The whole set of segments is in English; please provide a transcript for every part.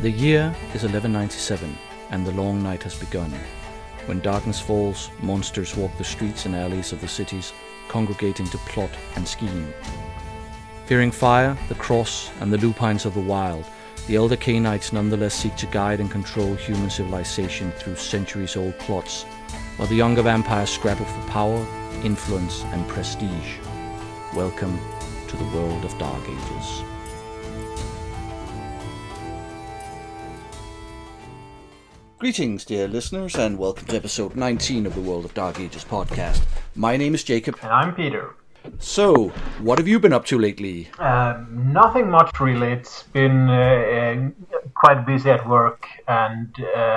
The year is 1197, and the long night has begun. When darkness falls, monsters walk the streets and alleys of the cities, congregating to plot and scheme. Fearing fire, the cross, and the lupines of the wild, the elder Cainites nonetheless seek to guide and control human civilization through centuries-old plots, while the younger vampires scrabble for power, influence, and prestige. Welcome to the world of Dark Ages. Greetings, dear listeners, and welcome to episode 19 of the World of Dark Ages podcast. My name is Jacob. And I'm Peter. So, what have you been up to lately? Nothing much, really. It's been quite busy at work, and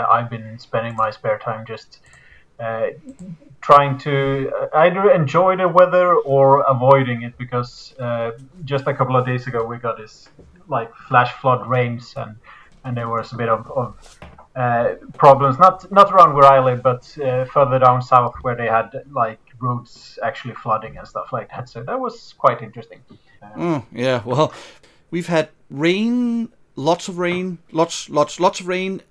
I've been spending my spare time just trying to either enjoy the weather or avoiding it, because just a couple of days ago we got this like flash flood rains, and there was a bit of problems, not around where I live, but further down south, where they had like roads actually flooding and stuff like that. So that was quite interesting. Yeah, well, we've had rain, lots of rain,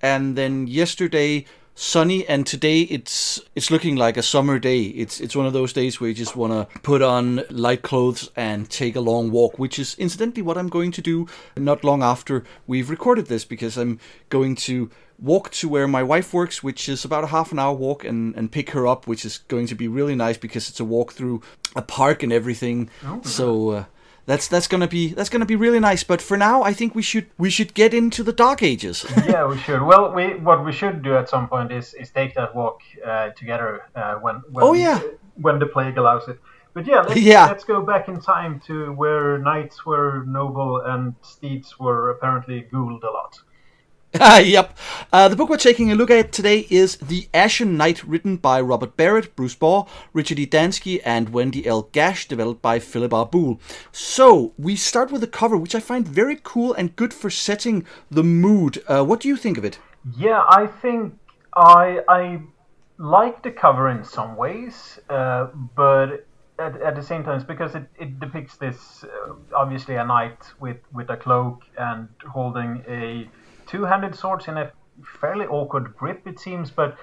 and then yesterday sunny, and today it's looking like a summer day. It's one of those days where you just want to put on light clothes and take a long walk, which is incidentally what I'm going to do not long after we've recorded this, because I'm going to walk to where my wife works, which is about a half an hour walk, and pick her up, which is going to be really nice because it's a walk through a park and everything. Oh. So that's gonna be really nice. But for now, I think we should get into the Dark Ages. Yeah, we should. Well, what we should do at some point is take that walk together when the plague allows it. But yeah, let's go back in time to where knights were noble and steeds were apparently ghouled a lot. Yep. The book we're taking a look at today is The Ashen Knight, written by Robert Barrett, Bruce Ball, Richard E. Dansky, and Wendy L. Gash, developed by Philippa Boole. So, we start with the cover, which I find very cool and good for setting the mood. What do you think of it? Yeah, I think I like the cover in some ways, but at the same time, it's because it depicts this, obviously, a knight with a cloak and holding a two-handed swords in a fairly awkward grip, it seems, but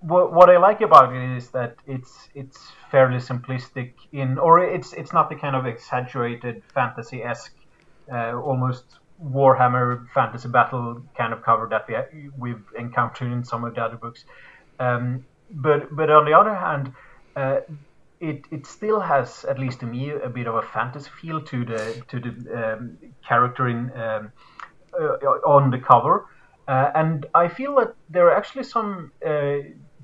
what I like about it is that it's fairly simplistic, it's not the kind of exaggerated fantasy-esque, almost Warhammer fantasy battle kind of cover that we've encountered in some of the other books. But on the other hand, it still has, at least to me, a bit of a fantasy feel to the character in. On the cover, and I feel that there are actually some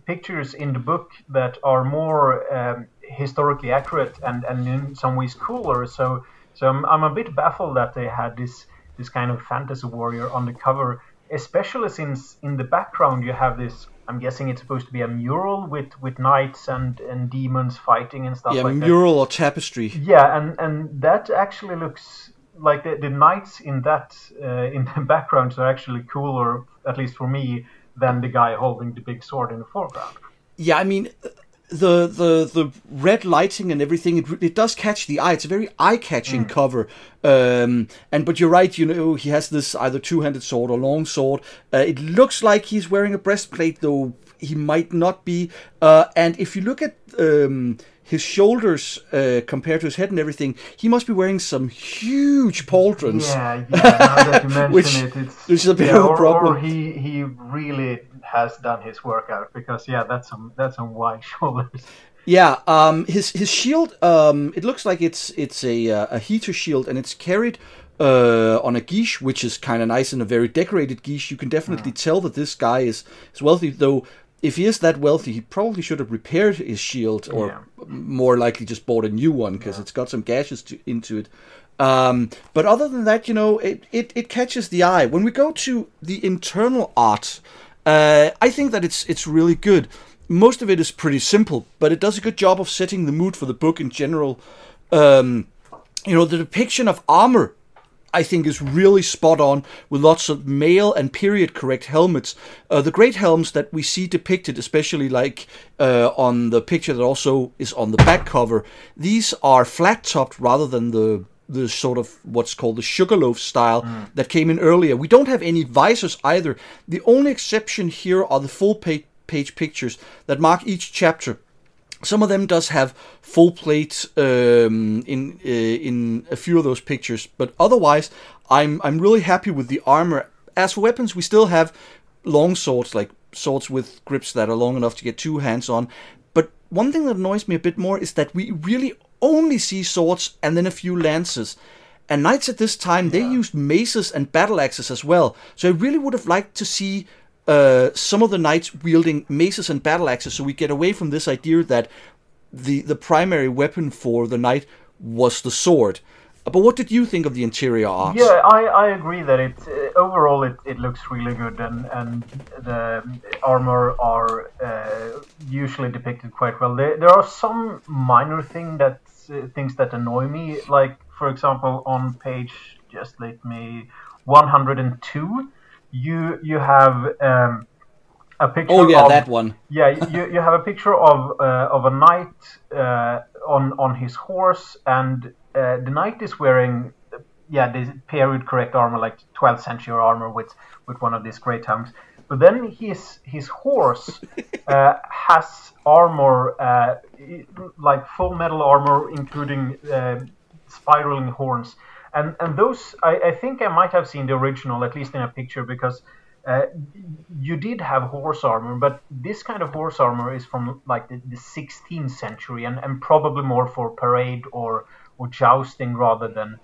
pictures in the book that are more historically accurate and in some ways cooler, so I'm a bit baffled that they had this kind of fantasy warrior on the cover, especially since in the background you have this, I'm guessing it's supposed to be a mural with knights and demons fighting and stuff like that. Yeah, mural or tapestry. Yeah, and that actually looks like the knights in that in the background are actually cooler, at least for me, than the guy holding the big sword in the foreground. Yeah, I mean, the red lighting and everything, it does catch the eye. It's a very eye-catching cover. But you're right, you know, he has this either two-handed sword or long sword. It looks like he's wearing a breastplate, though he might not be. And if you look at his shoulders compared to his head and everything, he must be wearing some huge pauldrons. Yeah, now that you mention which is a bit of a problem. Or he really has done his workout, because that's some wide shoulders. Yeah, his shield, it looks like it's a heater shield, and it's carried on a guiche, which is kind of nice, and a very decorated guiche. You can definitely tell that this guy is wealthy, though. If he is that wealthy, he probably should have repaired his shield, or more likely just bought a new one, because it's got some gashes into it. But other than that, you know, it catches the eye. When we go to the internal art, I think that it's really good. Most of it is pretty simple, but it does a good job of setting the mood for the book in general. You know, the depiction of armor, I think, is really spot on, with lots of male and period correct helmets. The great helms that we see depicted, especially like on the picture that also is on the back cover, these are flat topped rather than the the sort of what's called the Sugarloaf style that came in earlier. We don't have any visors either. The only exception here are the full page pictures that mark each chapter. Some of them does have full plates in a few of those pictures, but otherwise, I'm really happy with the armor. As for weapons, we still have long swords, like swords with grips that are long enough to get two hands on. But one thing that annoys me a bit more is that we really only see swords and then a few lances. And knights at this time, they used maces and battle axes as well. So I really would have liked to see some of the knights wielding maces and battle axes, so we get away from this idea that the primary weapon for the knight was the sword. But what did you think of the interior art? Yeah, I agree that it overall looks really good, and the armor are usually depicted quite well. There are some minor things that annoy me, like for example on page 102 you have a picture. Oh yeah, that one. Yeah, you have a picture of a knight on his horse, and the knight is wearing this period correct armor, like 12th century armor with one of these grey tongues. But then his horse has armor like full metal armor, including spiraling horns. And those, I think I might have seen the original, at least in a picture, because you did have horse armor, but this kind of horse armor is from like the 16th century and probably more for parade or jousting rather than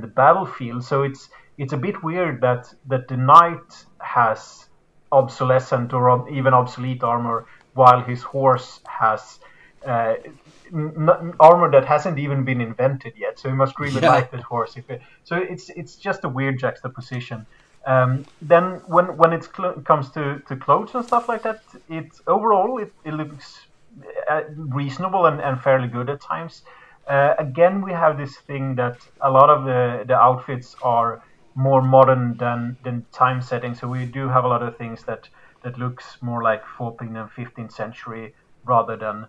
the battlefield. So it's a bit weird that the knight has obsolescent or even obsolete armor, while his horse has armor that hasn't even been invented yet, so he must really like that horse. So it's just a weird juxtaposition. Then when it comes to clothes and stuff like that, it overall looks reasonable and fairly good at times. Again, we have this thing that a lot of the outfits are more modern than time setting, so we do have a lot of things that looks more like 14th and 15th century rather than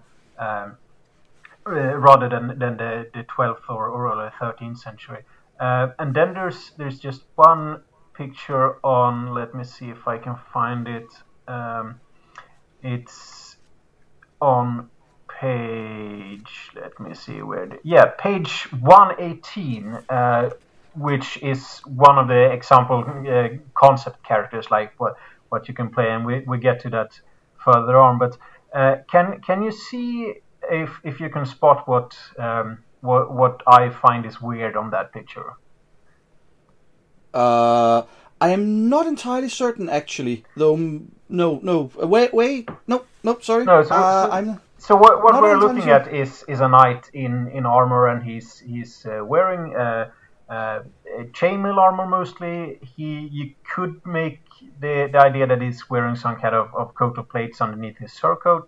the 12th or 13th century. And then there's just one picture on, let me see if I can find it. It's on page, let me see where page 118, which is one of the example concept characters, like what you can play, and we get to that further on. But can you see if you can spot what I find is weird on that picture? I am not entirely certain, actually. Though sorry. No, so what we're looking at is a knight in armor, and he's wearing chainmail armor mostly. You could make the idea that he's wearing some kind of coat of plates underneath his surcoat.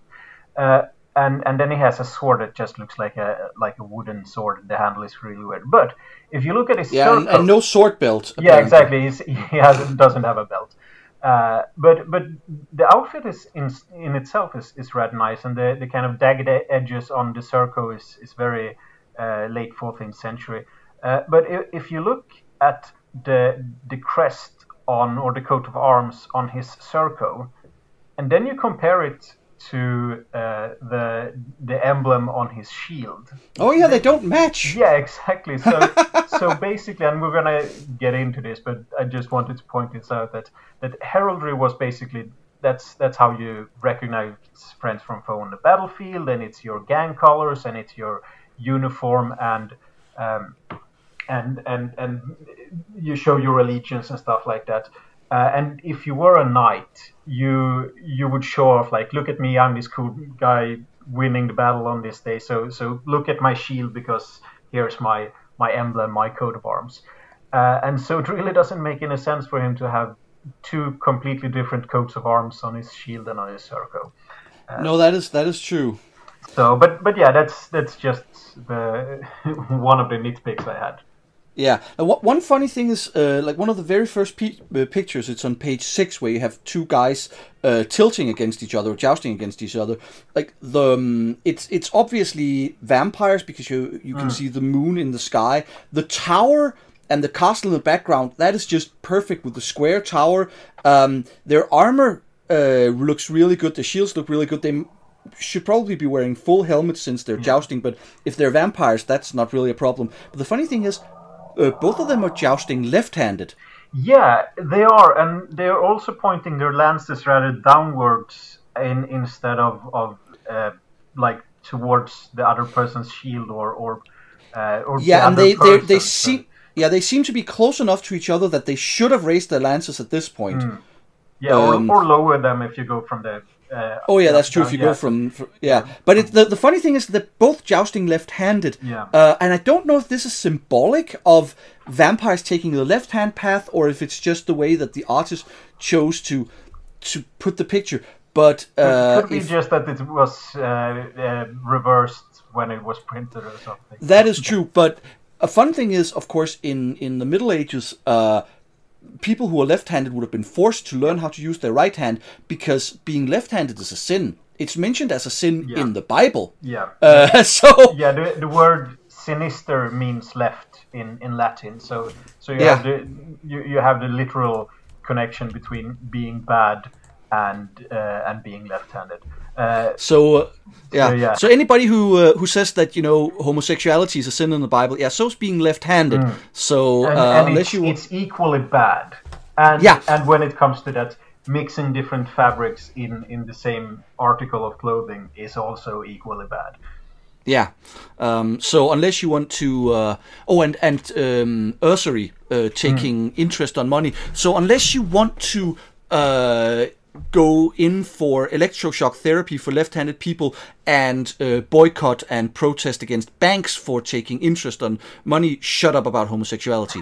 And then he has a sword that just looks like a wooden sword. The handle is really weird. But if you look at his surcoat, and no sword belt. Apparently. Yeah, exactly. He doesn't have a belt. But the outfit is in itself is rather nice, and the kind of jagged edges on the surcoat is very late 14th century. But if you look at the crest on, or the coat of arms on his surcoat, and then you compare it to the emblem on his shield. Oh yeah, they don't match. Yeah, exactly. So so basically, and we're gonna get into this, but I just wanted to point this out that heraldry was basically that's how you recognize friends from foe on the battlefield, and it's your gang colors, and it's your uniform, and you show your allegiance and stuff like that. And if you were a knight, you would show off, like, look at me, I'm this cool guy winning the battle on this day. So look at my shield, because here's my emblem, my coat of arms. And so it really doesn't make any sense for him to have two completely different coats of arms on his shield and on his surcoat. No, that is true. So, but yeah, that's just one of the nitpicks I had. Yeah. And one funny thing is, like one of the very first pictures, it's on page 6, where you have two guys tilting against each other, or jousting against each other. Like the, it's obviously vampires, because you can see the moon in the sky. The tower and the castle in the background, that is just perfect with the square tower. Their armor looks really good. The shields look really good. They should probably be wearing full helmets since they're jousting, but if they're vampires, that's not really a problem. But the funny thing is, both of them are jousting left-handed. Yeah, they are, and they're also pointing their lances rather downwards instead of like towards the other person's shield or yeah, and they seem they seem to be close enough to each other that they should have raised their lances at this point. Yeah, or lower them if you go from the. That's true. If you go from. But the funny thing is they're both jousting left-handed. Yeah. And I don't know if this is symbolic of vampires taking the left-hand path, or if it's just the way that the artist chose to put the picture. But it could be just that it was reversed when it was printed or something. That is true. But a fun thing is, of course, in the Middle Ages, people who are left-handed would have been forced to learn how to use their right hand, because being left-handed is a sin. It's mentioned as a sin in the Bible. Yeah. The word sinister means left in Latin. So you have you have the literal connection between being bad and being left-handed. So anybody who says that homosexuality is a sin in the Bible, so is being left-handed. So and it's equally bad. And when it comes to that, mixing different fabrics in the same article of clothing is also equally bad. Yeah. So unless you want to usury, taking interest on money. So unless you want to go in for electroshock therapy for left-handed people and boycott and protest against banks for taking interest on money, shut up about homosexuality.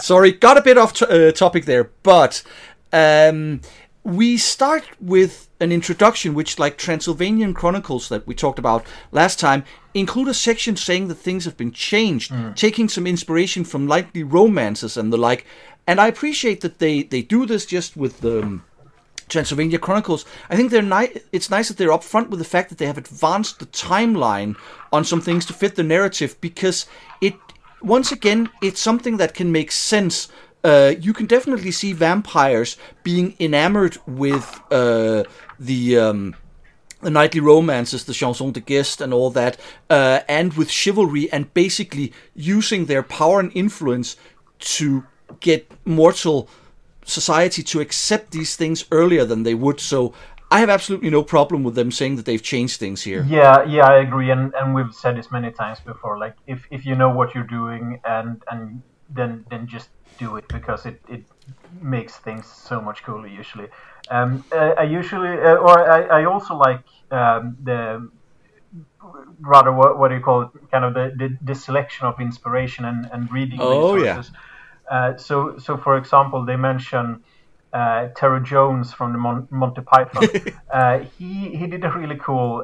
Sorry, got a bit off topic there, but we start with an introduction which, like Transylvanian Chronicles that we talked about last time, include a section saying that things have been changed, taking some inspiration from likely romances and the like. And I appreciate that they do this just with the Transylvania Chronicles. I think it's nice that they're upfront with the fact that they have advanced the timeline on some things to fit the narrative, because it, once again, it's something that can make sense. You can definitely see vampires being enamored with the knightly romances, the chanson de geste and all that, and with chivalry, and basically using their power and influence to get mortal society to accept these things earlier than they would. So I have absolutely no problem with them saying that they've changed things here. Yeah, I agree. And we've said this many times before, like if you know what you're doing and then just do it, because it makes things so much cooler usually. I also like what do you call it, kind of the selection of inspiration and reading resources. Yeah. So for example, they mention Terry Jones from the Monty Python. He did a really cool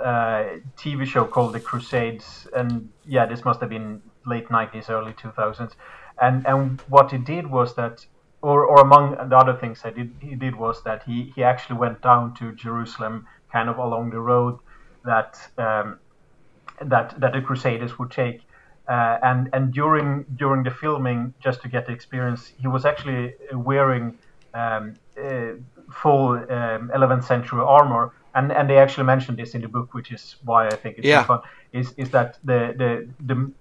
TV show called The Crusades, and this must have been late 90s, early 2000s. And what he did was that, or among the other things he did was that he actually went down to Jerusalem, kind of along the road that the Crusaders would take. And during the filming, just to get the experience, he was actually wearing full 11th century armor, and they actually mentioned this in the book, which is why I think it's so fun. Is that the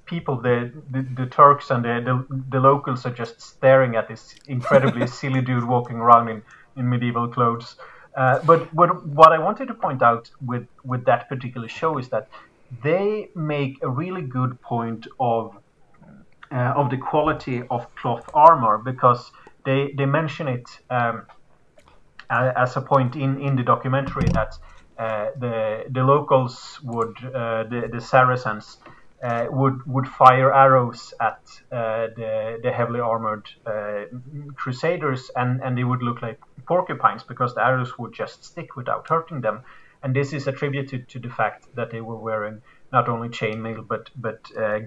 people, the Turks and the locals are just staring at this incredibly silly dude walking around in medieval clothes. But what I wanted to point out with that particular show is that they make a really good point of the quality of cloth armor, because they mention it as a point in the documentary that the locals would the Saracens would fire arrows at the heavily armored crusaders, and they would look like porcupines because the arrows would just stick without hurting them. And this is attributed to the fact that they were wearing not only chainmail but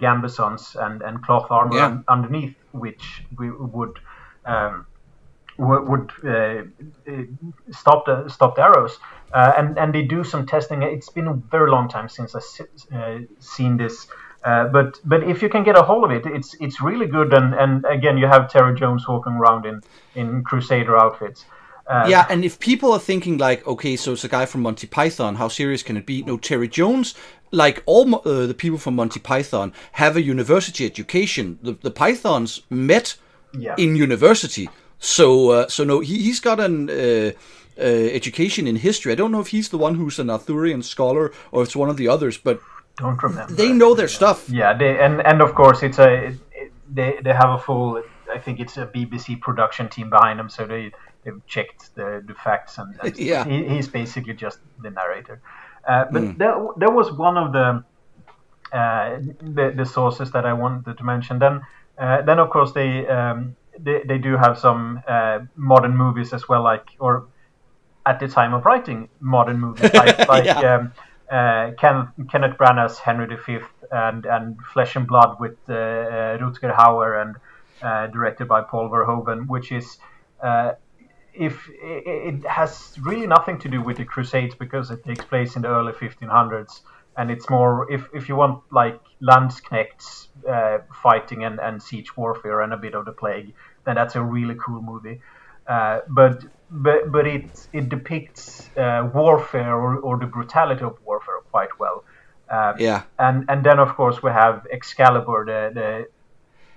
gambesons and cloth armor underneath, which we would stop the arrows. And they do some testing. It's been a very long time since I've seen this. But if you can get a hold of it, it's really good. And again, you have Terry Jones walking around in Crusader outfits. And if people are thinking like, okay, so it's a guy from Monty Python, how serious can it be? No, Terry Jones, like all the people from Monty Python, have a university education. The Pythons met in university. So no, he's got an education in history. I don't know if he's the one who's an Arthurian scholar or it's one of the others, but don't remember. They know their stuff. Yeah, they, and of course it's they have a full. I think it's a BBC production team behind them, so they've checked the facts and he's basically just the narrator. But there was one of the sources that I wanted to mention. Then of course They do have some modern movies as well, like, or at the time of writing, modern movies like Kenneth Branagh's Henry V and Flesh and Blood with Rutger Hauer and directed by Paul Verhoeven, which is it has really nothing to do with the Crusades because it takes place in the early 1500s, and it's more if you want like Landsknechts fighting and siege warfare and a bit of the plague, then that's a really cool movie. But it depicts warfare or the brutality of warfare quite well. And then of course we have Excalibur, the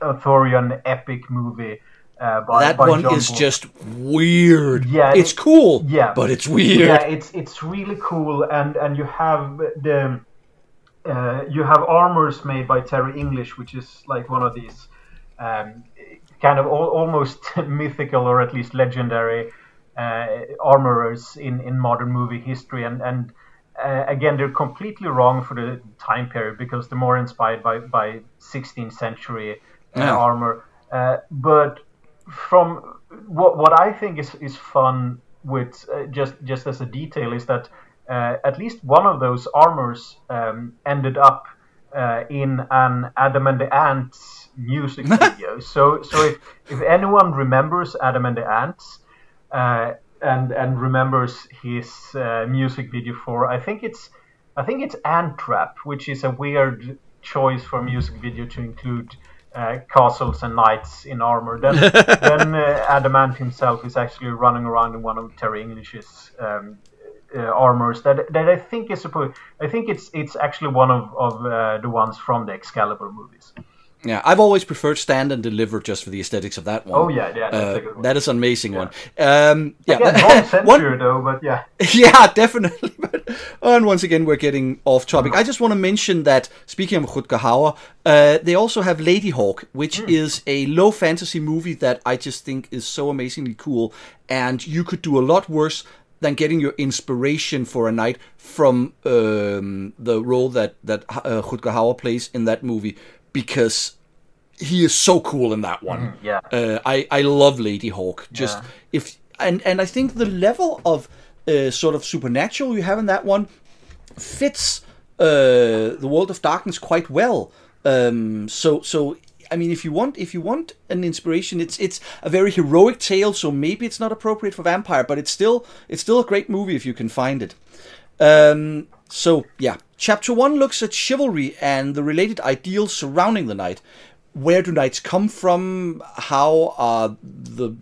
Arthurian epic movie. By one John is Boorman. Just weird. Yeah, it's cool. Yeah, but it's weird. Yeah, it's really cool, and you have the. You have armors made by Terry English, which is like one of these kind of almost mythical or at least legendary armorers in modern movie history. And again, they're completely wrong for the time period because they're more inspired by 16th century armor. But from what I think is fun with just as a detail is that at least one of those armors ended up in an Adam and the Ants music video. So if anyone remembers Adam and the Ants and remembers his music video for, I think it's Ant Trap, which is a weird choice for a music video to include castles and knights in armor. Then Adam Ant himself is actually running around in one of Terry English's. Armors that I think is supposed. I think it's actually one of the ones from the Excalibur movies. Yeah, I've always preferred Stand and Deliver just for the aesthetics of that one. Oh yeah, that's a good one. That is an amazing one. Wrong censor though, but yeah. Yeah, definitely. And once again, we're getting off topic. I just want to mention that, speaking of Rutger Hauer, they also have Lady Hawk, which is a low fantasy movie that I just think is so amazingly cool, and you could do a lot worse than getting your inspiration for a knight from the role that Rutger Hauer plays in that movie, because he is so cool in that one. I love Lady Hawk. And I think the level of sort of supernatural you have in that one fits the World of Darkness quite well. So I mean, if you want an inspiration, it's a very heroic tale, so maybe it's not appropriate for vampire, but it's still a great movie if you can find it. Chapter 1 looks at chivalry and the related ideals surrounding the knight. Where do knights come from? How are the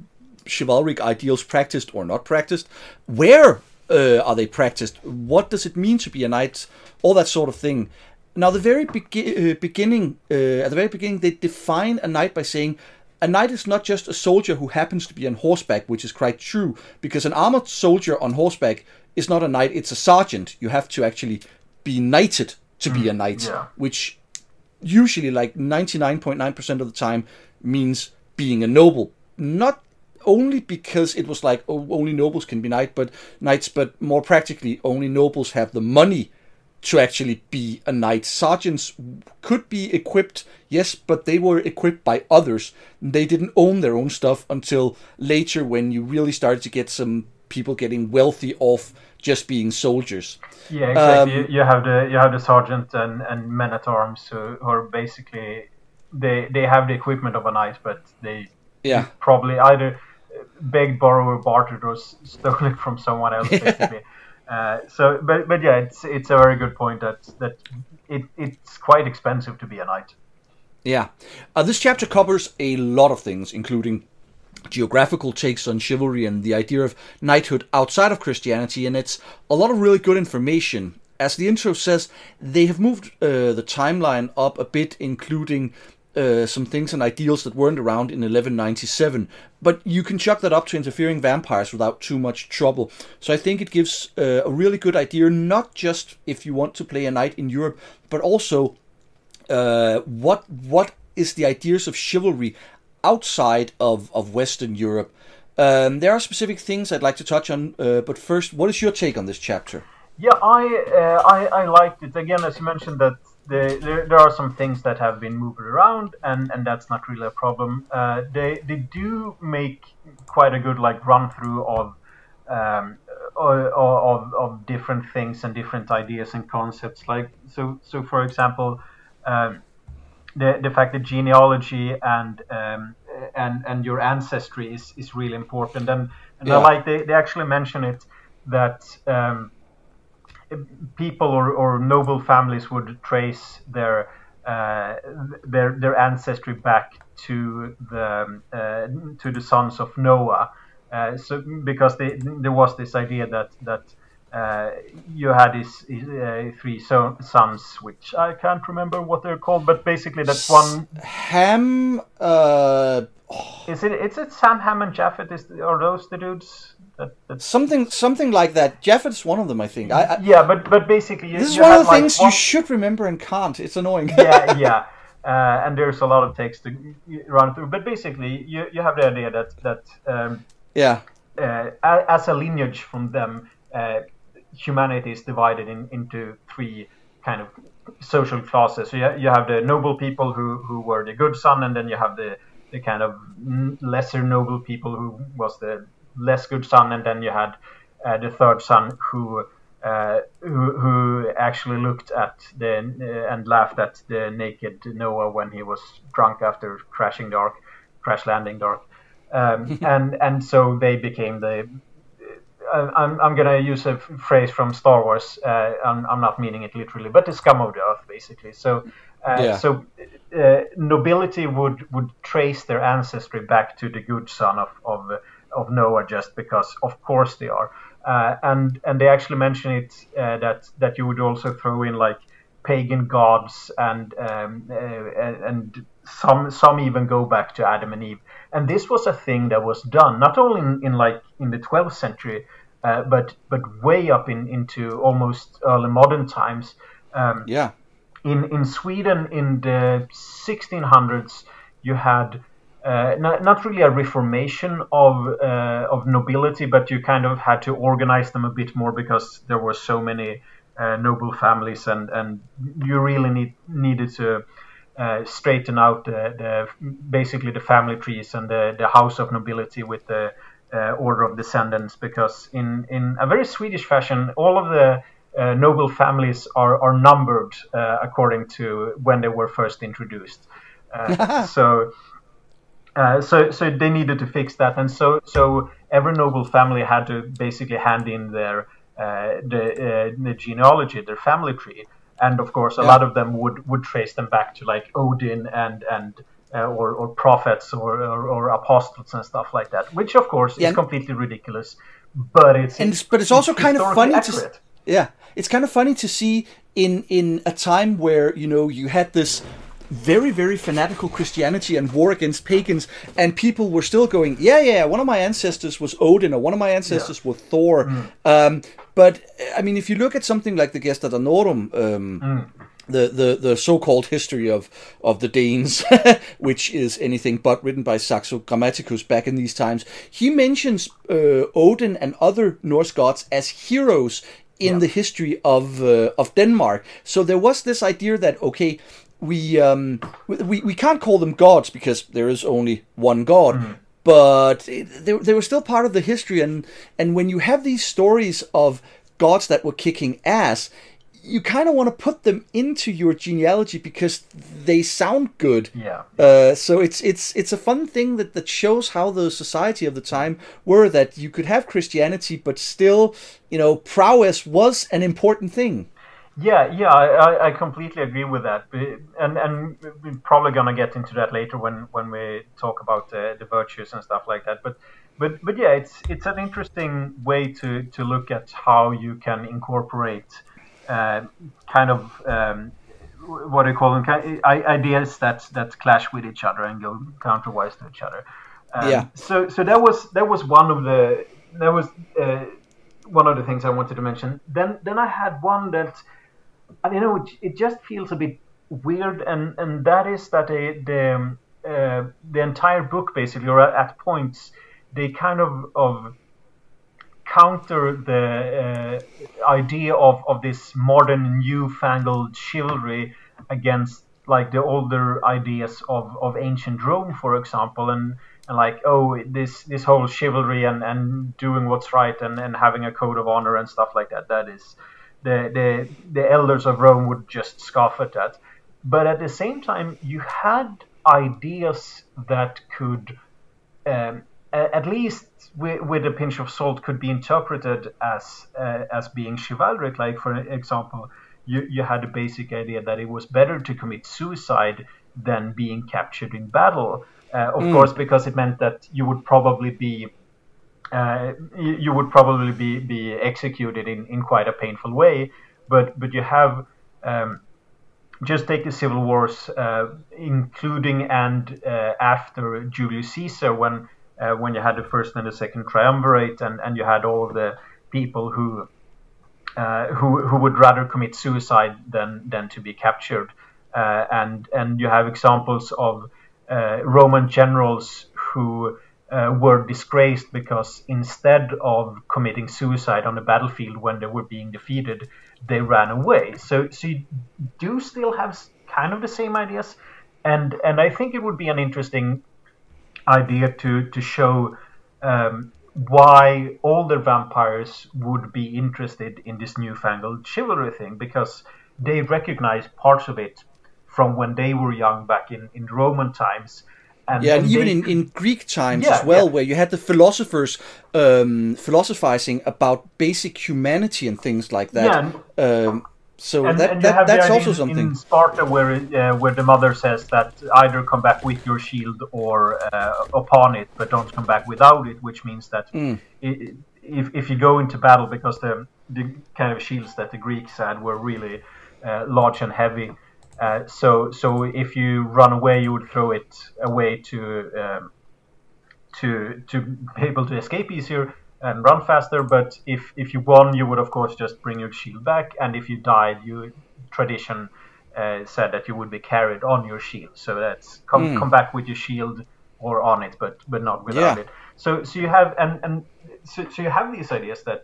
chivalric ideals practiced or not practiced? Where are they practiced? What does it mean to be a knight? All that sort of thing. Now, at the very beginning, they define a knight by saying a knight is not just a soldier who happens to be on horseback, which is quite true, because an armored soldier on horseback is not a knight, it's a sergeant. You have to actually be knighted to be a knight, which usually, like 99.9% of the time, means being a noble. Not only because it was like, oh, only nobles can be knights, but more practically, only nobles have the money to actually be a knight. Sergeants could be equipped, yes, but they were equipped by others. They didn't own their own stuff until later, when you really started to get some people getting wealthy off just being soldiers. Yeah, exactly. You have the sergeant and men at arms who are basically they have the equipment of a knight, but they probably either begged, borrowed, bartered, or stole it from someone else. Basically. So, it's a very good point that it's quite expensive to be a knight. Yeah, this chapter covers a lot of things, including geographical takes on chivalry and the idea of knighthood outside of Christianity, and it's a lot of really good information. As the intro says, they have moved the timeline up a bit, including some things and ideals that weren't around in 1197, but you can chuck that up to interfering vampires without too much trouble. So I think it gives a really good idea, not just if you want to play a knight in Europe, but also what is the ideas of chivalry outside of Western Europe. There are specific things I'd like to touch on, but first, what is your take on this chapter? Yeah, I liked it. Again, as you mentioned, that there are some things that have been moved around, and that's not really a problem. They do make quite a good run through of different things and different ideas and concepts. So for example, the fact that genealogy and your ancestry is really important, and they actually mention it that people or noble families would trace their ancestry back to the sons of Noah, so because there was this idea that you had his three sons, which I can't remember what they're called, but basically that's one. Ham. Is it Sam, Ham, and Japhet? Are those the dudes? Something like that. Japhet's one of them, I think. But basically, this is one of the things you should remember and can't. It's annoying. Yeah. And there's a lot of text to run through, but basically, you have the idea that as a lineage from them. Humanity is divided into three kind of social classes. So you have the noble people who were the good son, and then you have the kind of lesser noble people who was the less good son, and then you had the third son who actually looked at and laughed at the naked Noah when he was drunk after crash landing the ark, and so they became the. I'm going to use a phrase from Star Wars. I'm not meaning it literally, but the scum of the earth, basically. So nobility would trace their ancestry back to the good son of Noah, just because, of course, they are. And they actually mention it that you would also throw in pagan gods and some even go back to Adam and Eve. And this was a thing that was done not only in the 12th century, but way up into almost early modern times. In Sweden in the 1600s, you had not really a reformation of nobility, but you kind of had to organize them a bit more because there were so many noble families, and you really needed to straighten out basically the family trees and the house of nobility with the order of descendants, because in a very Swedish fashion, all of the noble families are numbered according to when they were first introduced. So they needed to fix that, and so every noble family had to basically hand in their. The genealogy, their family tree, and of course a lot of them would trace them back to Odin and or prophets or apostles and stuff like that, which of course is completely ridiculous, but it's also kind of funny accurate. It's kind of funny to see in a time where you had this very, very fanatical Christianity and war against pagans, and people were still going, one of my ancestors was Odin, or one of my ancestors were Thor. But I mean, if you look at something like the Gesta Danorum, the so-called history of the Danes, which is anything but written by Saxo Grammaticus back in these times, he mentions Odin and other Norse gods as heroes in the history of Denmark. So there was this idea that, okay, we can't call them gods because there is only one god, but they were still part of the history, and when you have these stories of gods that were kicking ass, you kind of want to put them into your genealogy because they sound good. Yeah. So it's a fun thing that shows how the society of the time were, that you could have Christianity, but still, prowess was an important thing. Yeah, I completely agree with that, and we're probably gonna get into that later when we talk about the virtues and stuff like that. But yeah, it's an interesting way to look at how you can incorporate kind of what do you call them, ideas that clash with each other and go counterwise to each other. Yeah. So that was one of the things I wanted to mention. Then I had one that. It just feels a bit weird, and that is that the entire book basically, or at points, they kind of counter the idea of this modern newfangled chivalry against like the older ideas of ancient Rome, for example, and like this whole chivalry and doing what's right and having a code of honor and stuff like that. That is. The elders of Rome would just scoff at that. But at the same time, you had ideas that could, at least with a pinch of salt, could be interpreted as being chivalric. Like, for example, you had the basic idea that it was better to commit suicide than being captured in battle. Of course, because it meant that you would probably be... You would probably be executed in quite a painful way, but you have just take the civil wars, including and after Julius Caesar, when you had the first and the second triumvirate, and you had all of the people who would rather commit suicide than to be captured, and you have examples of Roman generals who. Were disgraced because instead of committing suicide on the battlefield when they were being defeated, they ran away. So you do still have kind of the same ideas, and I think it would be an interesting idea to show why older vampires would be interested in this newfangled chivalry thing, because they recognize parts of it from when they were young back in Roman times. And even in Greek times as well, where you had the philosophers philosophizing about basic humanity and things like that. Yeah. That's also something. In Sparta, where the mother says that either come back with your shield or upon it, but don't come back without it, which means that if you go into battle, because the kind of shields that the Greeks had were really large and heavy. So if you run away, you would throw it away to be able to escape easier and run faster. But if you won, you would of course just bring your shield back. And if you died, tradition said that you would be carried on your shield. So that's come back with your shield or on it, but not without it. So you have and so you have these ideas that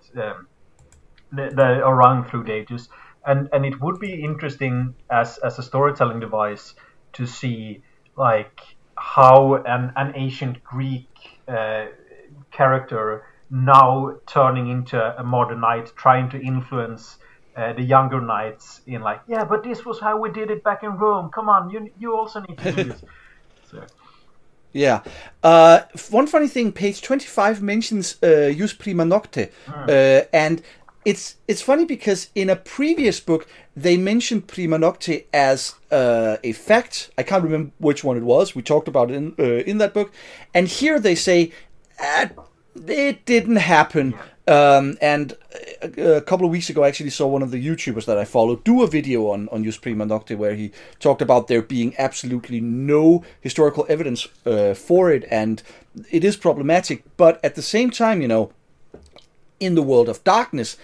are run through the ages. And it would be interesting as a storytelling device to see like how an ancient Greek character now turning into a modern knight, trying to influence the younger knights in like, yeah, but this was how we did it back in Rome. Come on, you also need to do this. So. Yeah. One funny thing, page 25 mentions Jus Prima Nocte, and it's funny because in a previous book they mentioned prima nocte as a fact. I can't remember which one it was. We talked about it in that book, and here they say it didn't happen. And a couple of weeks ago, I actually saw one of the YouTubers that I follow do a video on Jus Prima Nocte where he talked about there being absolutely no historical evidence for it, and it is problematic. But at the same time, in the world of darkness,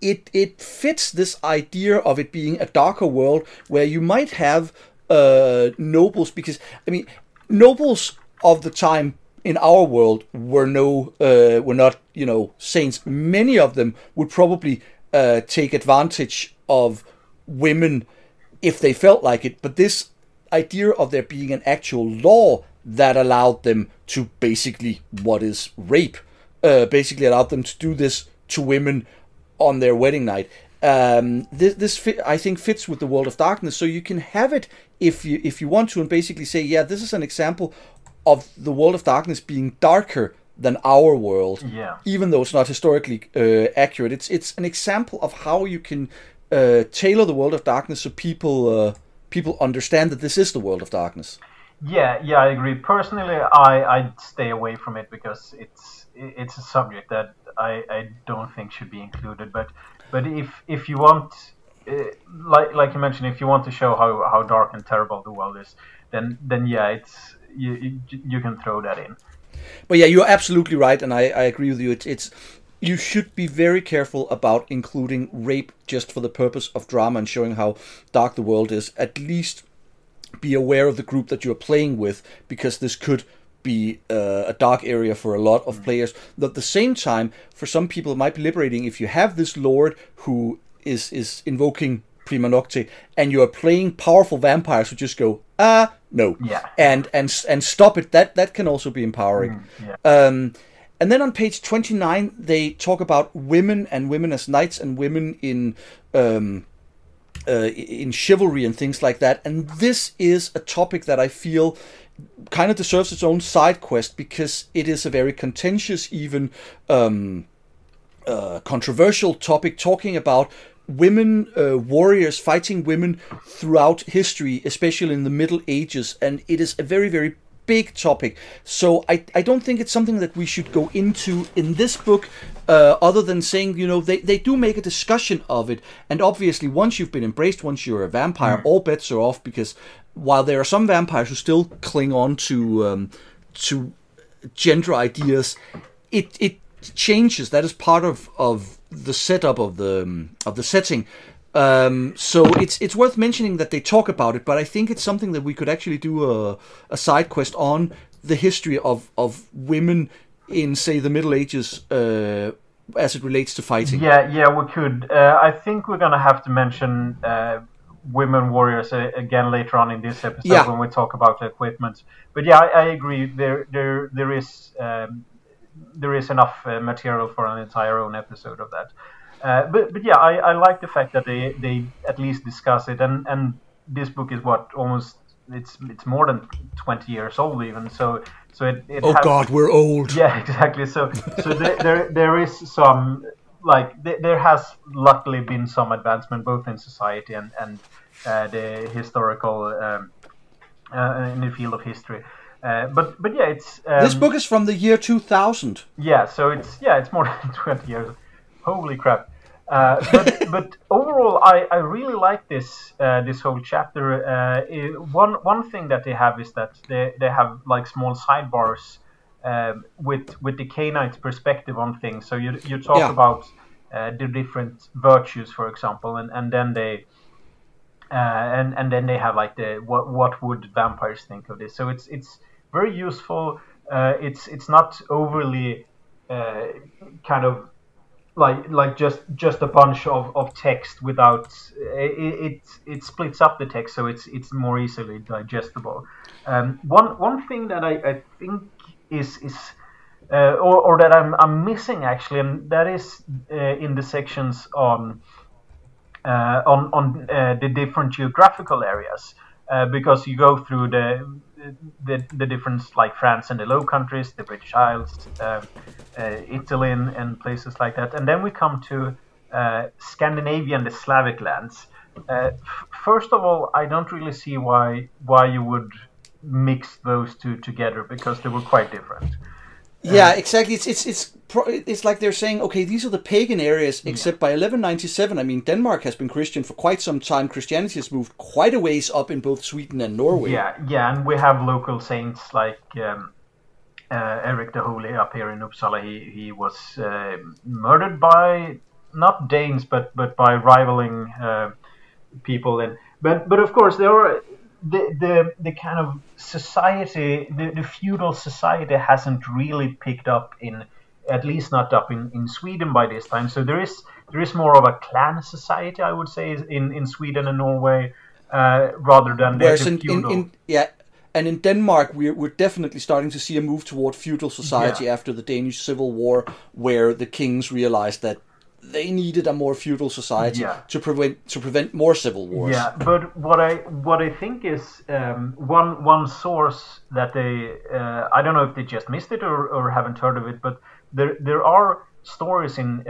it fits this idea of it being a darker world where you might have nobles, because nobles of the time in our world were not saints. Many of them would probably take advantage of women if they felt like it, but this idea of there being an actual law that allowed them to basically what is rape. Basically allowed them to do this to women on their wedding night. This I think fits with the World of Darkness, so you can have it if you want to, and basically say, yeah, this is an example of the World of Darkness being darker than our world, even though it's not historically accurate. It's an example of how you can tailor the World of Darkness so people understand that this is the World of Darkness. Yeah, I agree. Personally, I stay away from it because it's a subject that I don't think should be included, but if you want, like you mentioned, if you want to show how dark and terrible the world is, then yeah, it's you can throw that in. But yeah, you're absolutely right, and I agree with you. It's you should be very careful about including rape just for the purpose of drama and showing how dark the world is. At least be aware of the group that you're playing with, because this could be a dark area for a lot of players. At the same time, for some people, it might be liberating if you have this lord who is invoking Prima Nocte, and you are playing powerful vampires who just go, no, and stop it. That can also be empowering. And then on page 29, they talk about women as knights and women in chivalry and things like that. And this is a topic that I feel kind of deserves its own side quest, because it is a very contentious, even controversial topic, talking about women warriors fighting women throughout history, especially in the Middle Ages. And it is a very, very big topic. So I don't think it's something that we should go into in this book, other than saying, they do make a discussion of it. And obviously, once you've been embraced, once you're a vampire, all bets are off, because while there are some vampires who still cling on to gender ideas, it changes. That is part of the setup of the setting. So it's worth mentioning that they talk about it, but I think it's something that we could actually do a side quest on, the history of women in, say, the Middle Ages as it relates to fighting. Yeah, we could. I think we're going to have to mention women warriors again later on in this episode when we talk about the equipment. But yeah, I agree. There is enough material for an entire own episode of that. But yeah, I like the fact that they at least discuss it, and this book is it's more than 20 years old even, so it oh has, God, we're old. Yeah, exactly. So there is some, like, there has luckily been some advancement both in society and the historical in the field of history. But yeah, it's this book is from the year 2000. Yeah, so it's more than 20 years. Holy crap! But overall, I really like this whole chapter. One thing that they have is that they have, like, small sidebars with the Canaanite's perspective on things. So you talk about the different virtues, for example, and then they. And then they have, like, what would vampires think of this? So it's very useful. It's not overly kind of like just a bunch of text without it splits up the text, so it's more easily digestible. One thing that I think is or that I'm missing actually, and that is in the sections on the different geographical areas, because you go through the difference, like France and the Low Countries, the British Isles, Italy, and places like that, and then we come to Scandinavia and the Slavic lands. First of all, I don't really see why you would mix those two together, because they were quite different. Yeah, exactly. It's like they're saying, okay, these are the pagan areas, except by 1197, I mean, Denmark has been Christian for quite some time. Christianity has moved quite a ways up in both Sweden and Norway. Yeah, and we have local saints like Erik the Holy up here in Uppsala. He was murdered by, not Danes, but by rivaling people. And but of course, there are... The kind of society, the feudal society hasn't really picked up in, at least not up in Sweden by this time. So there is more of a clan society, I would say, in Sweden and Norway, rather than the feudal. And in Denmark, we're definitely starting to see a move toward feudal society after the Danish Civil War, where the kings realized that they needed a more feudal society to prevent more civil wars. Yeah, but what I think is one source that they I don't know if they just missed it or haven't heard of it, but there are stories in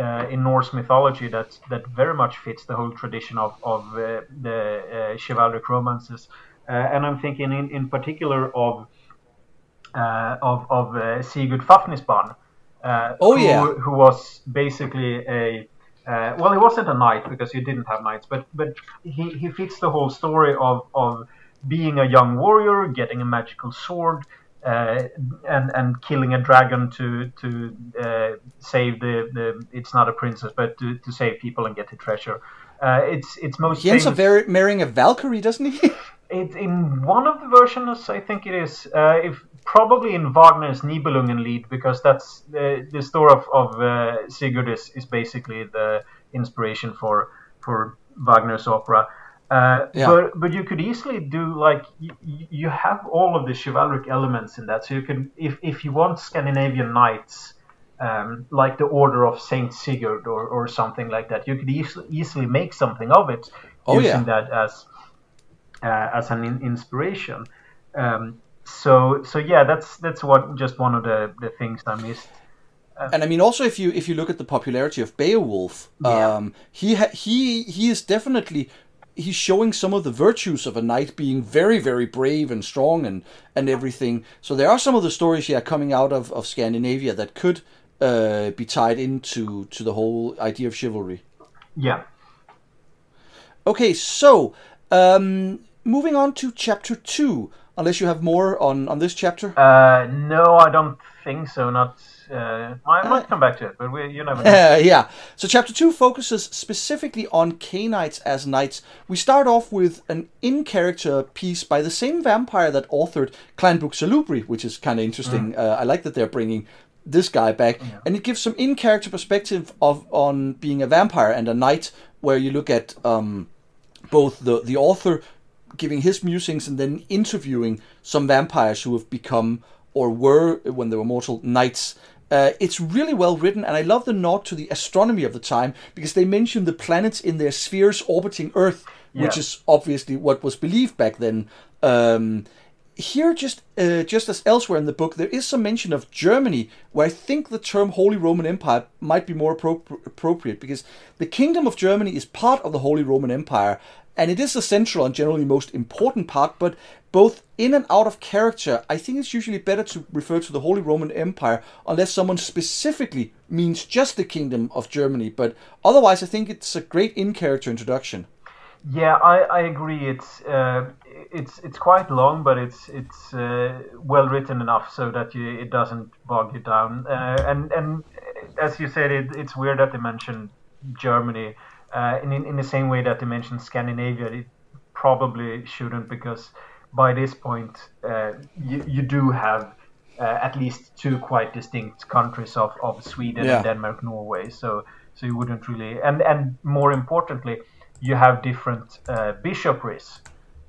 Norse mythology that very much fits the whole tradition of the chivalric romances, and I'm thinking in particular of Sigurd Fafnisbane. Who was basically well, he wasn't a knight because he didn't have knights, but he fits the whole story of being a young warrior, getting a magical sword, and killing a dragon to save the it's not a princess, but to save people and get the treasure. It's most. He ends up marrying a Valkyrie, doesn't he? In one of the versions, I think it is. Probably in Wagner's Nibelungenlied, because that's the story of Sigurd is basically the inspiration for Wagner's opera. But you could easily do you have all of the chivalric elements in that. So you can, if you want, Scandinavian knights, like the Order of Saint Sigurd or something like that. You could easily make something of it using that as an inspiration. So yeah, that's what just one of the things I missed. And I mean, also if you look at the popularity of Beowulf, he is definitely he's showing some of the virtues of a knight, being very very brave and strong and everything. So there are some of the stories coming out of Scandinavia that could be tied into the whole idea of chivalry. Yeah. Okay, so moving on to chapter 2. Unless you have more on this chapter? No, I don't think so. Not. I might come back to it, but you never know. Yeah. So chapter 2 focuses specifically on Cainites as knights. We start off with an in-character piece by the same vampire that authored Clanbrook Salubri, which is kind of interesting. I like that they're bringing this guy back. Yeah. And it gives some in-character perspective on being a vampire and a knight, where you look at both the author giving his musings and then interviewing some vampires who have become or were, when they were mortal, knights. It's really well written, and I love the nod to the astronomy of the time, because they mention the planets in their spheres orbiting Earth, which is obviously what was believed back then. Here, just as elsewhere in the book, there is some mention of Germany, where I think the term Holy Roman Empire might be more appropriate, because the Kingdom of Germany is part of the Holy Roman Empire. And it is the central and generally most important part, but both in and out of character, I think it's usually better to refer to the Holy Roman Empire, unless someone specifically means just the Kingdom of Germany. But otherwise, I think it's a great in-character introduction. Yeah, I agree. It's quite long, but it's well written enough so that it doesn't bog you down. And as you said, it's weird that they mentioned Germany. And in the same way that they mentioned Scandinavia, it probably shouldn't, because by this point you do have at least two quite distinct countries of Sweden and Denmark, Norway. So you wouldn't really, and more importantly, you have different bishoprics.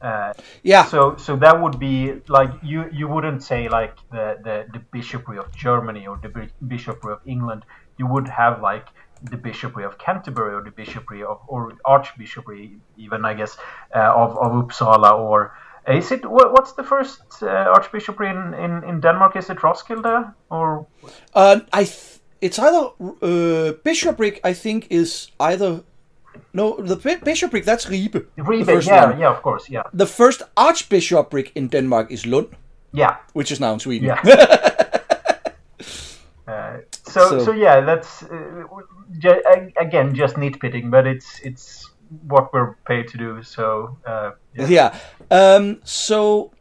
So that would be like you wouldn't say like the Bishopry of Germany or the Bishopry of England. You would have like the Bishopry of Canterbury or the Bishopry of, or Archbishopry even, I guess, of Uppsala, or is it, what's the first Archbishopry in Denmark? Is it Roskilde or? It's either bishopric, I think, is either, no, the bishopric, that's Ribe. Ribe, yeah, of course, yeah. The first Archbishopric in Denmark is Lund, which is now in Sweden. Yeah. So yeah, that's again just nitpicking, but it's what we're paid to do. So so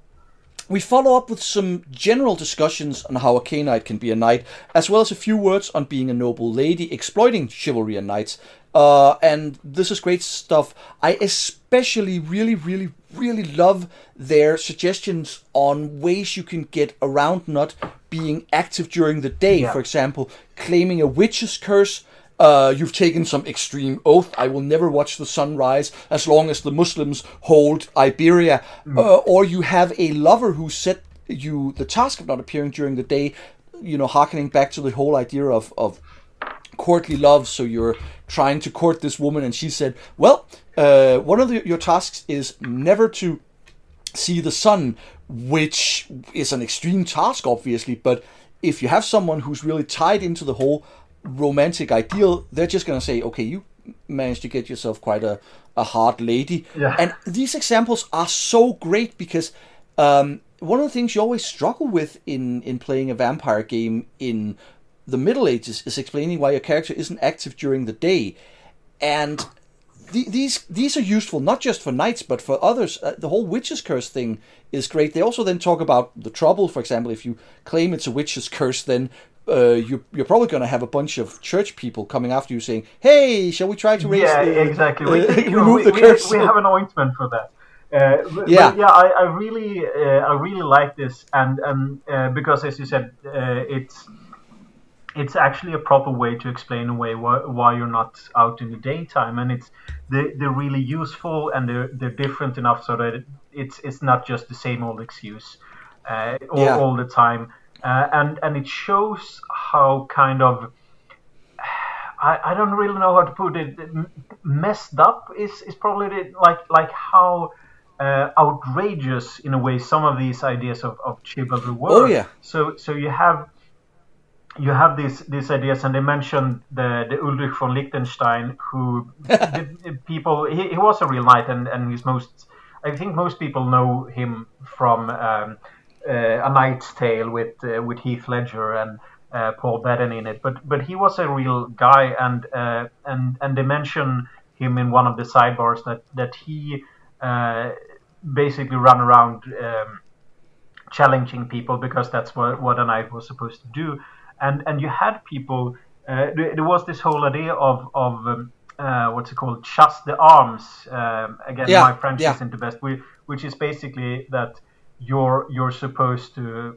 we follow up with some general discussions on how a Cainite can be a knight, as well as a few words on being a noble lady, exploiting chivalry and knights. And this is great stuff. I especially really, really, really love their suggestions on ways you can get around not being active during the day. For example, claiming a witch's curse. You've taken some extreme oath. I will never watch the sunrise as long as the Muslims hold Iberia. Or you have a lover who set you the task of not appearing during the day, hearkening back to the whole idea of courtly love, so you're trying to court this woman, and she said, well, one of your tasks is never to see the sun, which is an extreme task, obviously, but if you have someone who's really tied into the whole romantic ideal, they're just going to say, okay, you managed to get yourself quite a hard lady. Yeah. And these examples are so great because one of the things you always struggle with in playing a vampire game in the Middle Ages is explaining why your character isn't active during the day. And these are useful not just for knights but for others. The whole witch's curse thing is great. They also then talk about the trouble. For example, if you claim it's a witch's curse, then you're probably going to have a bunch of church people coming after you saying, hey, shall we try to raise the curse? We have an ointment for that. I really like this, and because, as you said, it's actually a proper way to explain away why you're not out in the daytime, and it's they're really useful, and they're different enough so that it's not just the same old excuse all the time, and it shows how kind of I don't really know how to put it. Messed up is probably like how outrageous in a way some of these ideas of chivalry were. Oh, yeah. So you have these ideas, and they mentioned the Ulrich von Liechtenstein, who he was a real knight, and he's I think most people know him from A Knight's Tale with Heath Ledger and Paul Bettany in it. But he was a real guy, and they mention him in one of the sidebars that he basically ran around challenging people because that's what a knight was supposed to do. And you had people. There was this whole idea of what's it called? Chasse d'armes. My French isn't the best. Which is basically that you're supposed to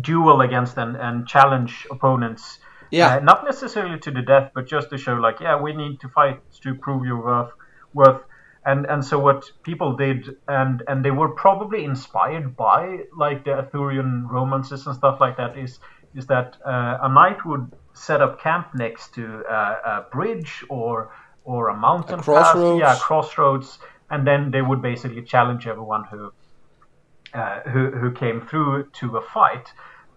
duel against and challenge opponents. Yeah. Not necessarily to the death, but just to show we need to fight to prove your worth. And so what people did, and they were probably inspired by the Arthurian romances and stuff like that, is that a knight would set up camp next to a bridge or a mountain crossroads. Crossroads, and then they would basically challenge everyone who came through to a fight.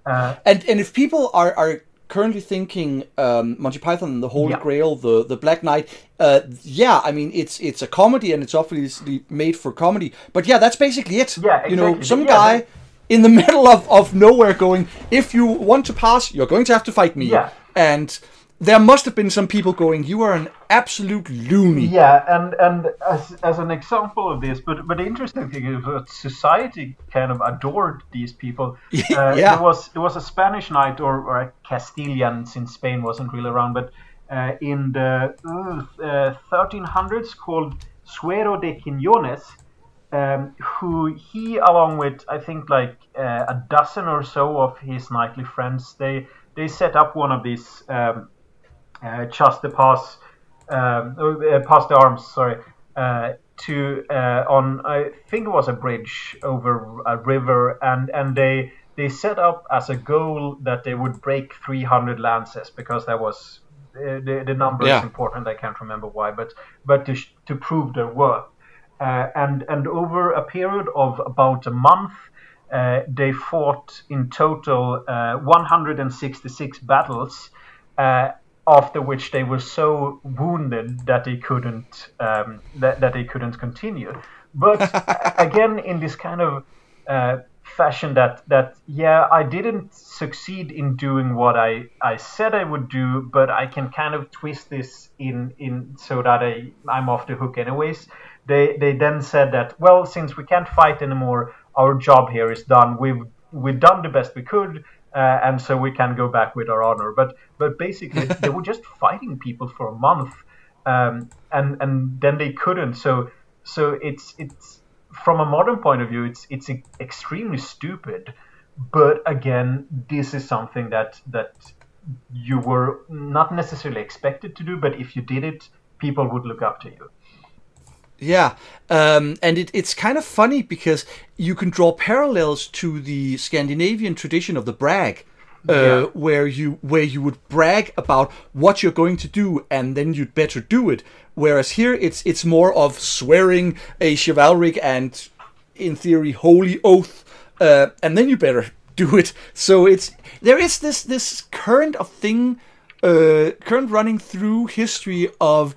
And if people are currently thinking Monty Python and the Holy Grail, the Black Knight, it's a comedy, and it's obviously made for comedy. But yeah, that's basically it. Yeah, exactly. Some guy in the middle of nowhere going, if you want to pass, you're going to have to fight me. Yeah. And there must have been some people going, you are an absolute loony. Yeah, and as an example of this, but the interesting thing is that society kind of adored these people. There was a Spanish knight or a Castilian, since Spain wasn't really around, but in the 1300s called Suero de Quiñones, who he, along with I think a dozen or so of his knightly friends, they set up one of these chasse d'armes, on I think it was a bridge over a river, and they set up as a goal that they would break 300 lances because that was the number is important. I can't remember why, but to prove their worth, and over a period of about a month. They fought in total 166 battles, after which they were so wounded that they couldn't continue. But again, in this kind of fashion that I didn't succeed in doing what I said I would do, but I can kind of twist this in so that I'm off the hook anyways. They then said that, well, since we can't fight anymore, our job here is done. We've done the best we could, and so we can go back with our honor. But basically, they were just fighting people for a month, and then they couldn't. So it's from a modern point of view, it's extremely stupid. But again, this is something that you were not necessarily expected to do. But if you did it, people would look up to you. Yeah, and it's kind of funny because you can draw parallels to the Scandinavian tradition of the brag, where you would brag about what you're going to do, and then you'd better do it. Whereas here, it's more of swearing a chivalric and, in theory, holy oath, and then you better do it. So there is this current running through history of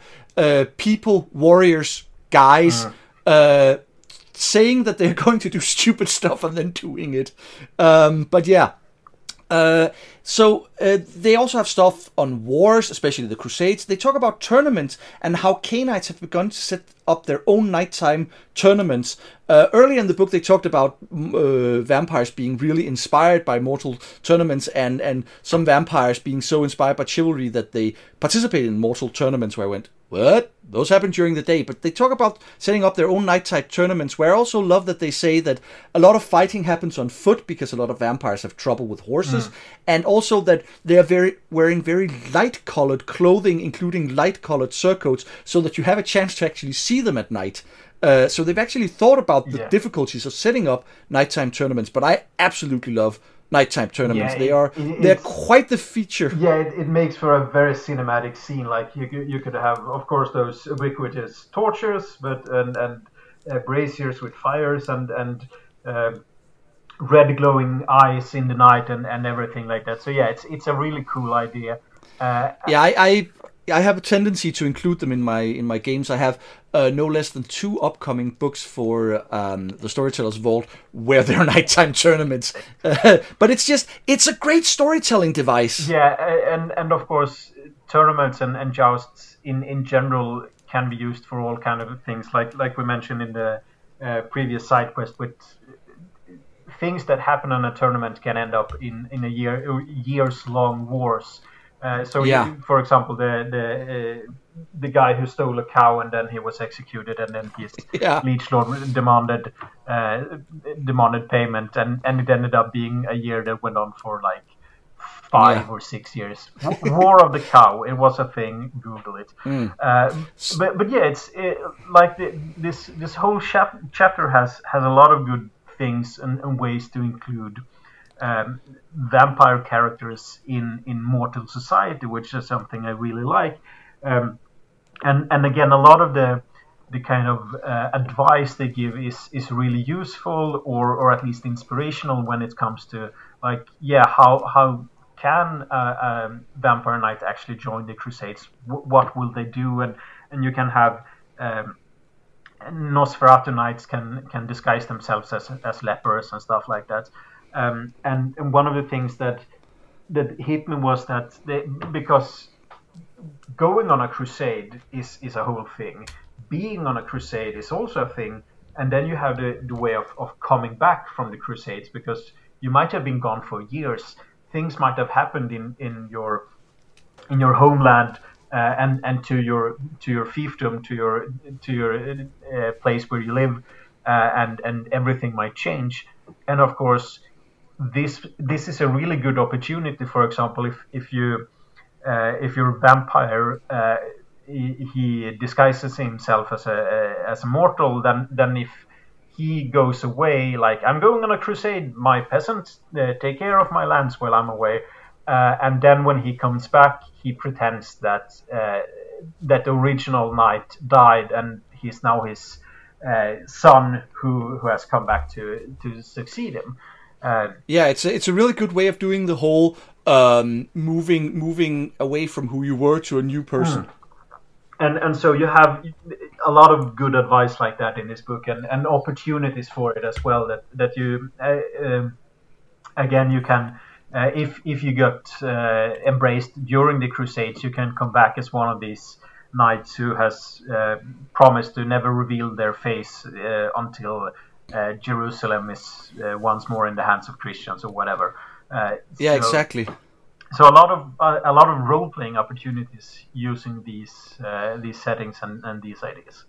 people, warriors, guys, saying that they're going to do stupid stuff and then doing it. So they also have stuff on wars, especially the Crusades. They talk about tournaments and how Canaanites have begun to set up their own nighttime tournaments. Early in the book, they talked about vampires being really inspired by mortal tournaments, and some vampires being so inspired by chivalry that they participated in mortal tournaments, where I went, what? Those happen during the day. But they talk about setting up their own nighttime tournaments, where I also love that they say that a lot of fighting happens on foot because a lot of vampires have trouble with horses, and also that they are wearing very light-coloured clothing, including light-coloured surcoats, so that you have a chance to actually see them at night. So they've actually thought about the difficulties of setting up nighttime tournaments, but I absolutely love nighttime tournaments. They're quite the feature. Yeah, it makes for a very cinematic scene. Like you could have, of course, those ubiquitous torches, and braziers with fires and red glowing eyes in the night and everything like that. So yeah, it's a really cool idea. I have a tendency to include them in my games. I have no less than 2 upcoming books for the Storyteller's Vault where there are nighttime tournaments. But it's a great storytelling device. Yeah, and of course tournaments and jousts in general can be used for all kind of things, like we mentioned in the previous side quest, with things that happen on a tournament can end up in a years-long wars. For example, the guy who stole a cow and then he was executed, and then his leech lord demanded payment, and it ended up being a year that went on for like 5 or 6 years. War of the Cow. It was a thing. Google it. This whole chapter has a lot of good things and ways to include vampire characters in mortal society, which is something I really like. And again, a lot of the kind of advice they give is really useful, or at least inspirational when it comes to how can a vampire knight actually join the Crusades? What will they do? And you can have Nosferatu knights can disguise themselves as lepers and stuff like that. And one of the things that hit me was that because going on a crusade is a whole thing. Being on a crusade is also a thing. And then you have the way of coming back from the crusades, because you might have been gone for years. Things might have happened in your homeland and to your fiefdom, to your place where you live, and everything might change. And of course, this is a really good opportunity. For example, if your vampire he disguises himself as a mortal, then if he goes away, like, I'm going on a crusade, my peasants take care of my lands while I'm away, and then when he comes back, he pretends that the original knight died, and he's now his son who has come back to succeed him. It's a really good way of doing the whole moving away from who you were to a new person. And so you have a lot of good advice like that in this book, and opportunities for it as well. That you again, you can if you got embraced during the Crusades, you can come back as one of these knights who has promised to never reveal their face until Jerusalem is once more in the hands of Christians or whatever. Exactly. So a lot of role playing opportunities using these settings and these ideas.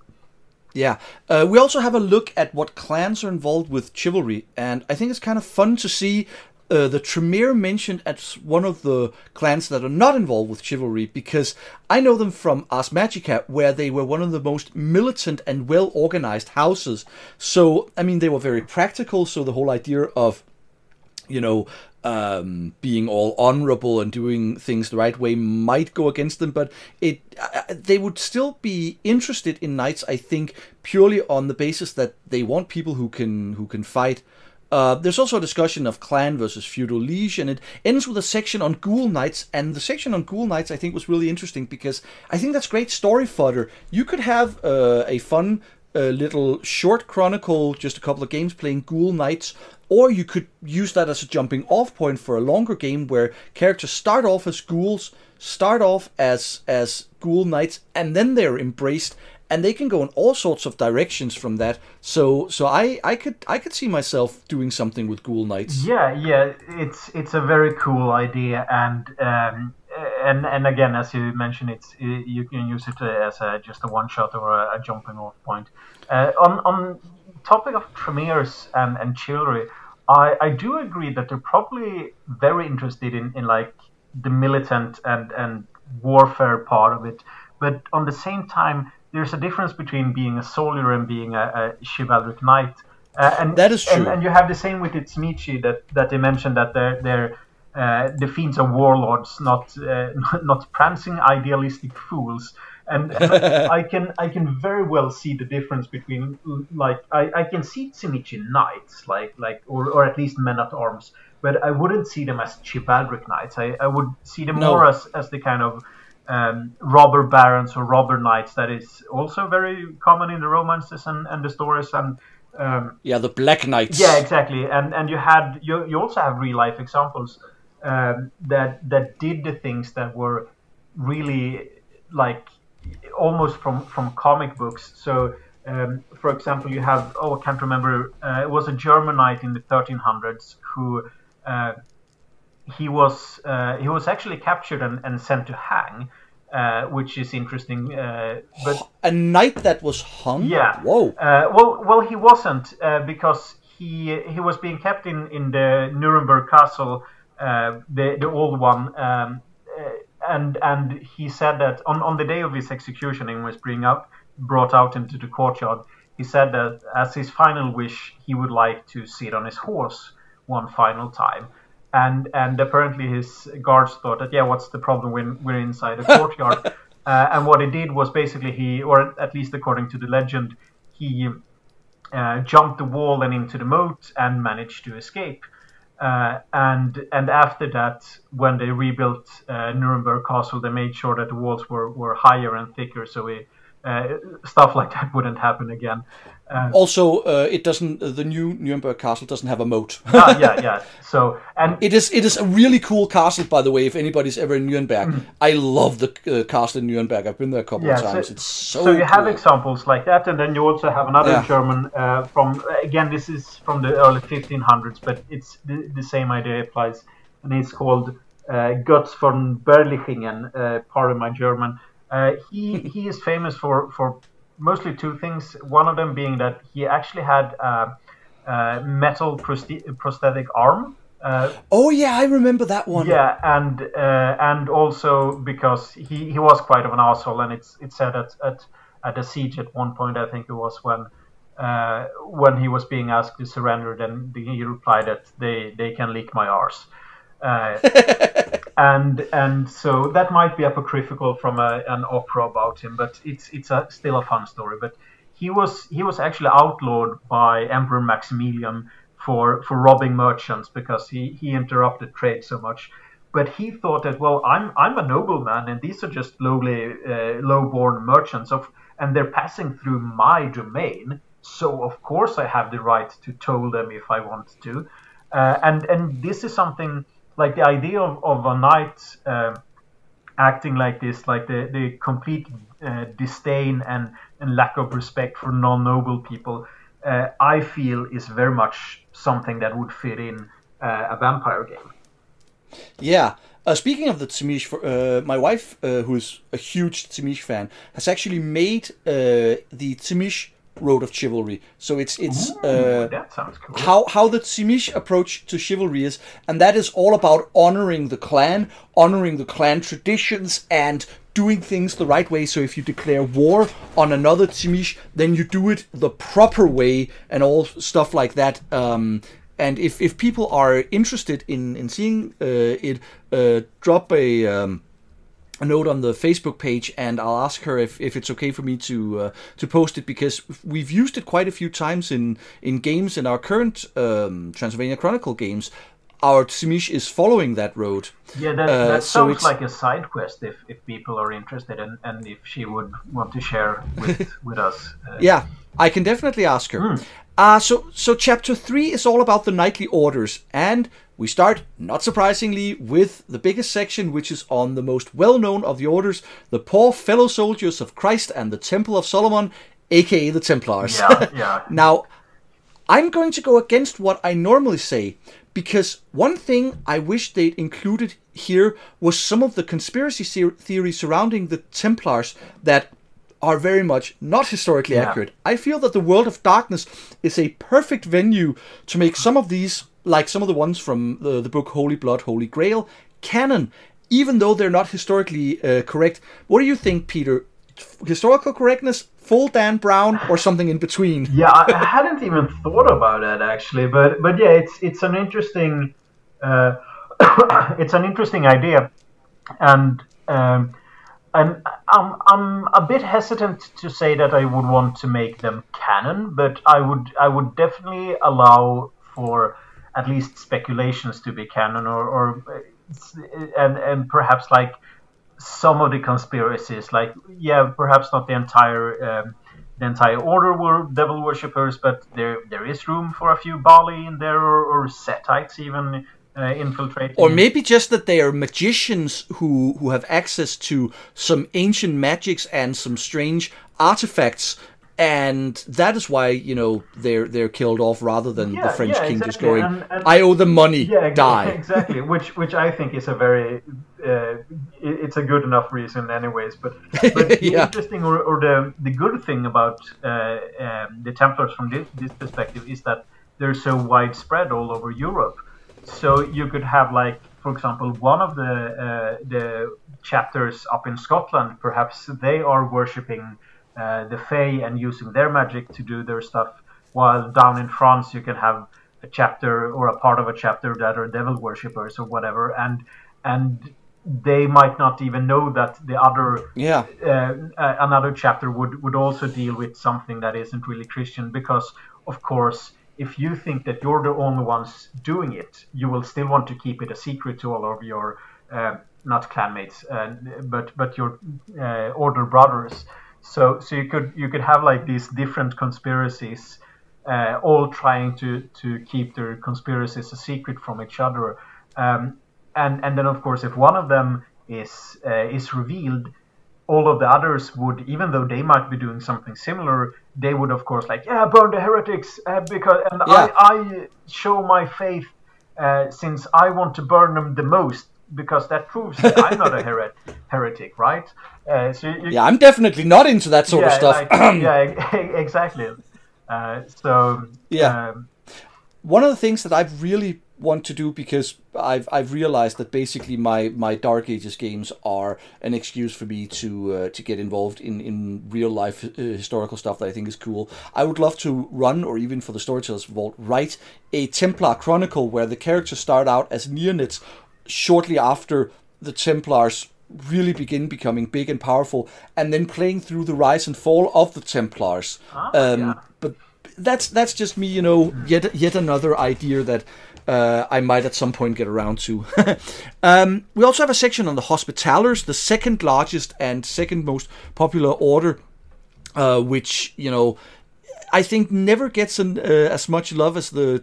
Yeah. We also have a look at what clans are involved with chivalry, and I think it's kind of fun to see the Tremere mentioned as one of the clans that are not involved with chivalry, because I know them from Ars Magica, where they were one of the most militant and well-organized houses. So, I mean, they were very practical, so the whole idea of you know, being all honorable and doing things the right way might go against them, but they would still be interested in knights, I think, purely on the basis that they want people who can fight. There's also a discussion of clan versus feudal liege, and it ends with a section on ghoul knights. And the section on ghoul knights, I think, was really interesting because I think that's great story fodder. You could have a fun little short chronicle, just a couple of games playing ghoul knights, or you could use that as a jumping off point for a longer game where characters start off as ghouls, start off as ghoul knights, and then they're embraced. And they can go in all sorts of directions from that. So I could see myself doing something with ghoul knights. Yeah, it's a very cool idea, and again, as you mentioned, you can use it as just a one shot or a jumping off point. On topic of Tremeres and chivalry, I do agree that they're probably very interested in like the militant and warfare part of it, but on the same time, there's a difference between being a soldier and being a chivalric knight. And that is true. And you have the same with its Nietzsche that they mentioned that the fiends are warlords, not prancing idealistic fools. And I can very well see the difference between, like, I can see Nietzsche knights, or at least men at arms, but I wouldn't see them as chivalric knights. I would see them more as the kind of robber barons or robber knights that is also very common in the romances and the stories, and the black knights. Yeah, exactly. And you also have real life examples that did the things that were really like almost from comic books. So for example, you have I can't remember. It was a German knight in the 1300s who. He was actually captured and sent to hang, which is interesting. But a knight that was hung? Yeah. Whoa. Well, he wasn't because he was being kept in the Nuremberg castle, the old one, and he said that on the day of his execution, he was brought out into the courtyard. He said that as his final wish, he would like to sit on his horse one final time. And apparently his guards thought that, what's the problem when we're inside a courtyard? And what he did was basically or at least according to the legend, he jumped the wall and into the moat and managed to escape. And after that, when they rebuilt Nuremberg Castle, they made sure that the walls were higher and thicker, so stuff like that wouldn't happen again. It doesn't. The new Nuremberg Castle doesn't have a moat. Yeah. So, and it is a really cool castle, by the way. If anybody's ever in Nuremberg, I love the castle in Nuremberg. I've been there a couple of times. It's so. So you have examples like that, and then you also have another German This is from the early 1500s, but it's the same idea applies, and it's called Götz von Berlichingen. Pardon my German. He is famous for mostly two things. One of them being that he actually had a metal prosthetic arm. I remember that one. Yeah, and also because he was quite of an asshole, and it's said at a siege at one point, I think it was when he was being asked to surrender, then he replied that they can lick my arse. And so that might be apocryphal from an opera about him, but it's still a fun story. But he was actually outlawed by Emperor Maximilian for robbing merchants because he interrupted trade so much. But he thought that I'm a nobleman and these are just low-born merchants and they're passing through my domain, so of course I have the right to toll them if I want to. And this is something. Like the idea of a knight acting like this, like the complete disdain and lack of respect for non-noble people, I feel is very much something that would fit in a vampire game. Yeah. Speaking of the Tsimshian, my wife, who is a huge Tsimshian fan, has actually made the Tsimshian Road of Chivalry. So it's that sounds cool. How the Tsimshian approach to chivalry is, and that is all about honoring the clan traditions, and doing things the right way. So if you declare war on another Tsimshian, then you do it the proper way and all stuff like that. And if people are interested in seeing it, drop a note on the Facebook page, and I'll ask her if it's okay for me to post it, because we've used it quite a few times in games. In our current Transylvania Chronicle games, our Tzimish is following that road. Yeah, that sounds like a side quest if people are interested, and if she would want to share with us. Yeah, I can definitely ask her. So chapter 3 is all about the knightly orders, and we start, not surprisingly, with the biggest section, which is on the most well-known of the orders, the Poor Fellow Soldiers of Christ and the Temple of Solomon, a.k.a. the Templars. Yeah. Now, I'm going to go against what I normally say, because one thing I wish they'd included here was some of the conspiracy theories surrounding the Templars that are very much not historically accurate. I feel that the World of Darkness is a perfect venue to make some of these, like some of the ones from the book Holy Blood, Holy Grail, canon, even though they're not historically correct. What do you think, Peter? Historical correctness, full Dan Brown, or something in between? Yeah, I hadn't even thought about that, actually, but yeah, it's an interesting it's an interesting idea, and I'm a bit hesitant to say that I would want to make them canon, but I would definitely allow for at least speculations to be canon, or perhaps like some of the conspiracies, perhaps not the entire the entire order were devil worshippers, but there is room for a few Bali in there, or Setites even. Infiltrating. Or maybe just that they are magicians who have access to some ancient magics and some strange artifacts, and that is why, you know, they're killed off rather than the French king exactly. Destroying. And I owe them money. Yeah, die. Exactly. Which I think is a very it's a good enough reason, anyways. But the interesting or the good thing about the Templars from this perspective is that they're so widespread all over Europe. So you could have, like, for example, one of the chapters up in Scotland, perhaps they are worshipping the Fae and using their magic to do their stuff, while down in France you can have a chapter or a part of a chapter that are devil worshippers or whatever, and they might not even know that the other another chapter would also deal with something that isn't really Christian, because, of course, if you think that you're the only ones doing it, you will still want to keep it a secret to all of your, not clanmates, but your order brothers. So you could have like these different conspiracies, all trying to keep their conspiracies a secret from each other. And then, of course, if one of them is revealed, all of the others would, even though they might be doing something similar, they would, of course, burn the heretics, because I show my faith since I want to burn them the most, because that proves that I'm not a heretic, right? So I'm definitely not into that sort of stuff. Exactly. One of the things that I've really want to do, because I've realized that basically my Dark Ages games are an excuse for me to get involved in real life historical stuff that I think is cool. I would love to run, or even for the Storytellers Vault, write a Templar Chronicle where the characters start out as neonites shortly after the Templars really becoming big and powerful, and then playing through the rise and fall of the Templars. But that's just me, you know, yet another idea that I might at some point get around to. We also have a section on the Hospitallers, the second largest and second most popular order, which, you know, I think never gets as much love as the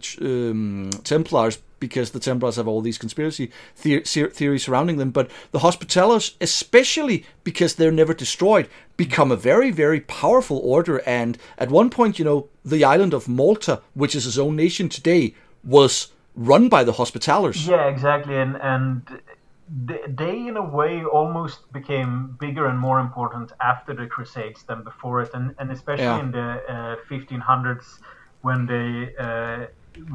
Templars, because the Templars have all these conspiracy theories surrounding them. But the Hospitallers, especially because they're never destroyed, become a very, very powerful order. And at one point, you know, the island of Malta, which is its own nation today, was run by the Hospitallers. Yeah, exactly, and they in a way almost became bigger and more important after the Crusades than before it, and especially in the 1500s when they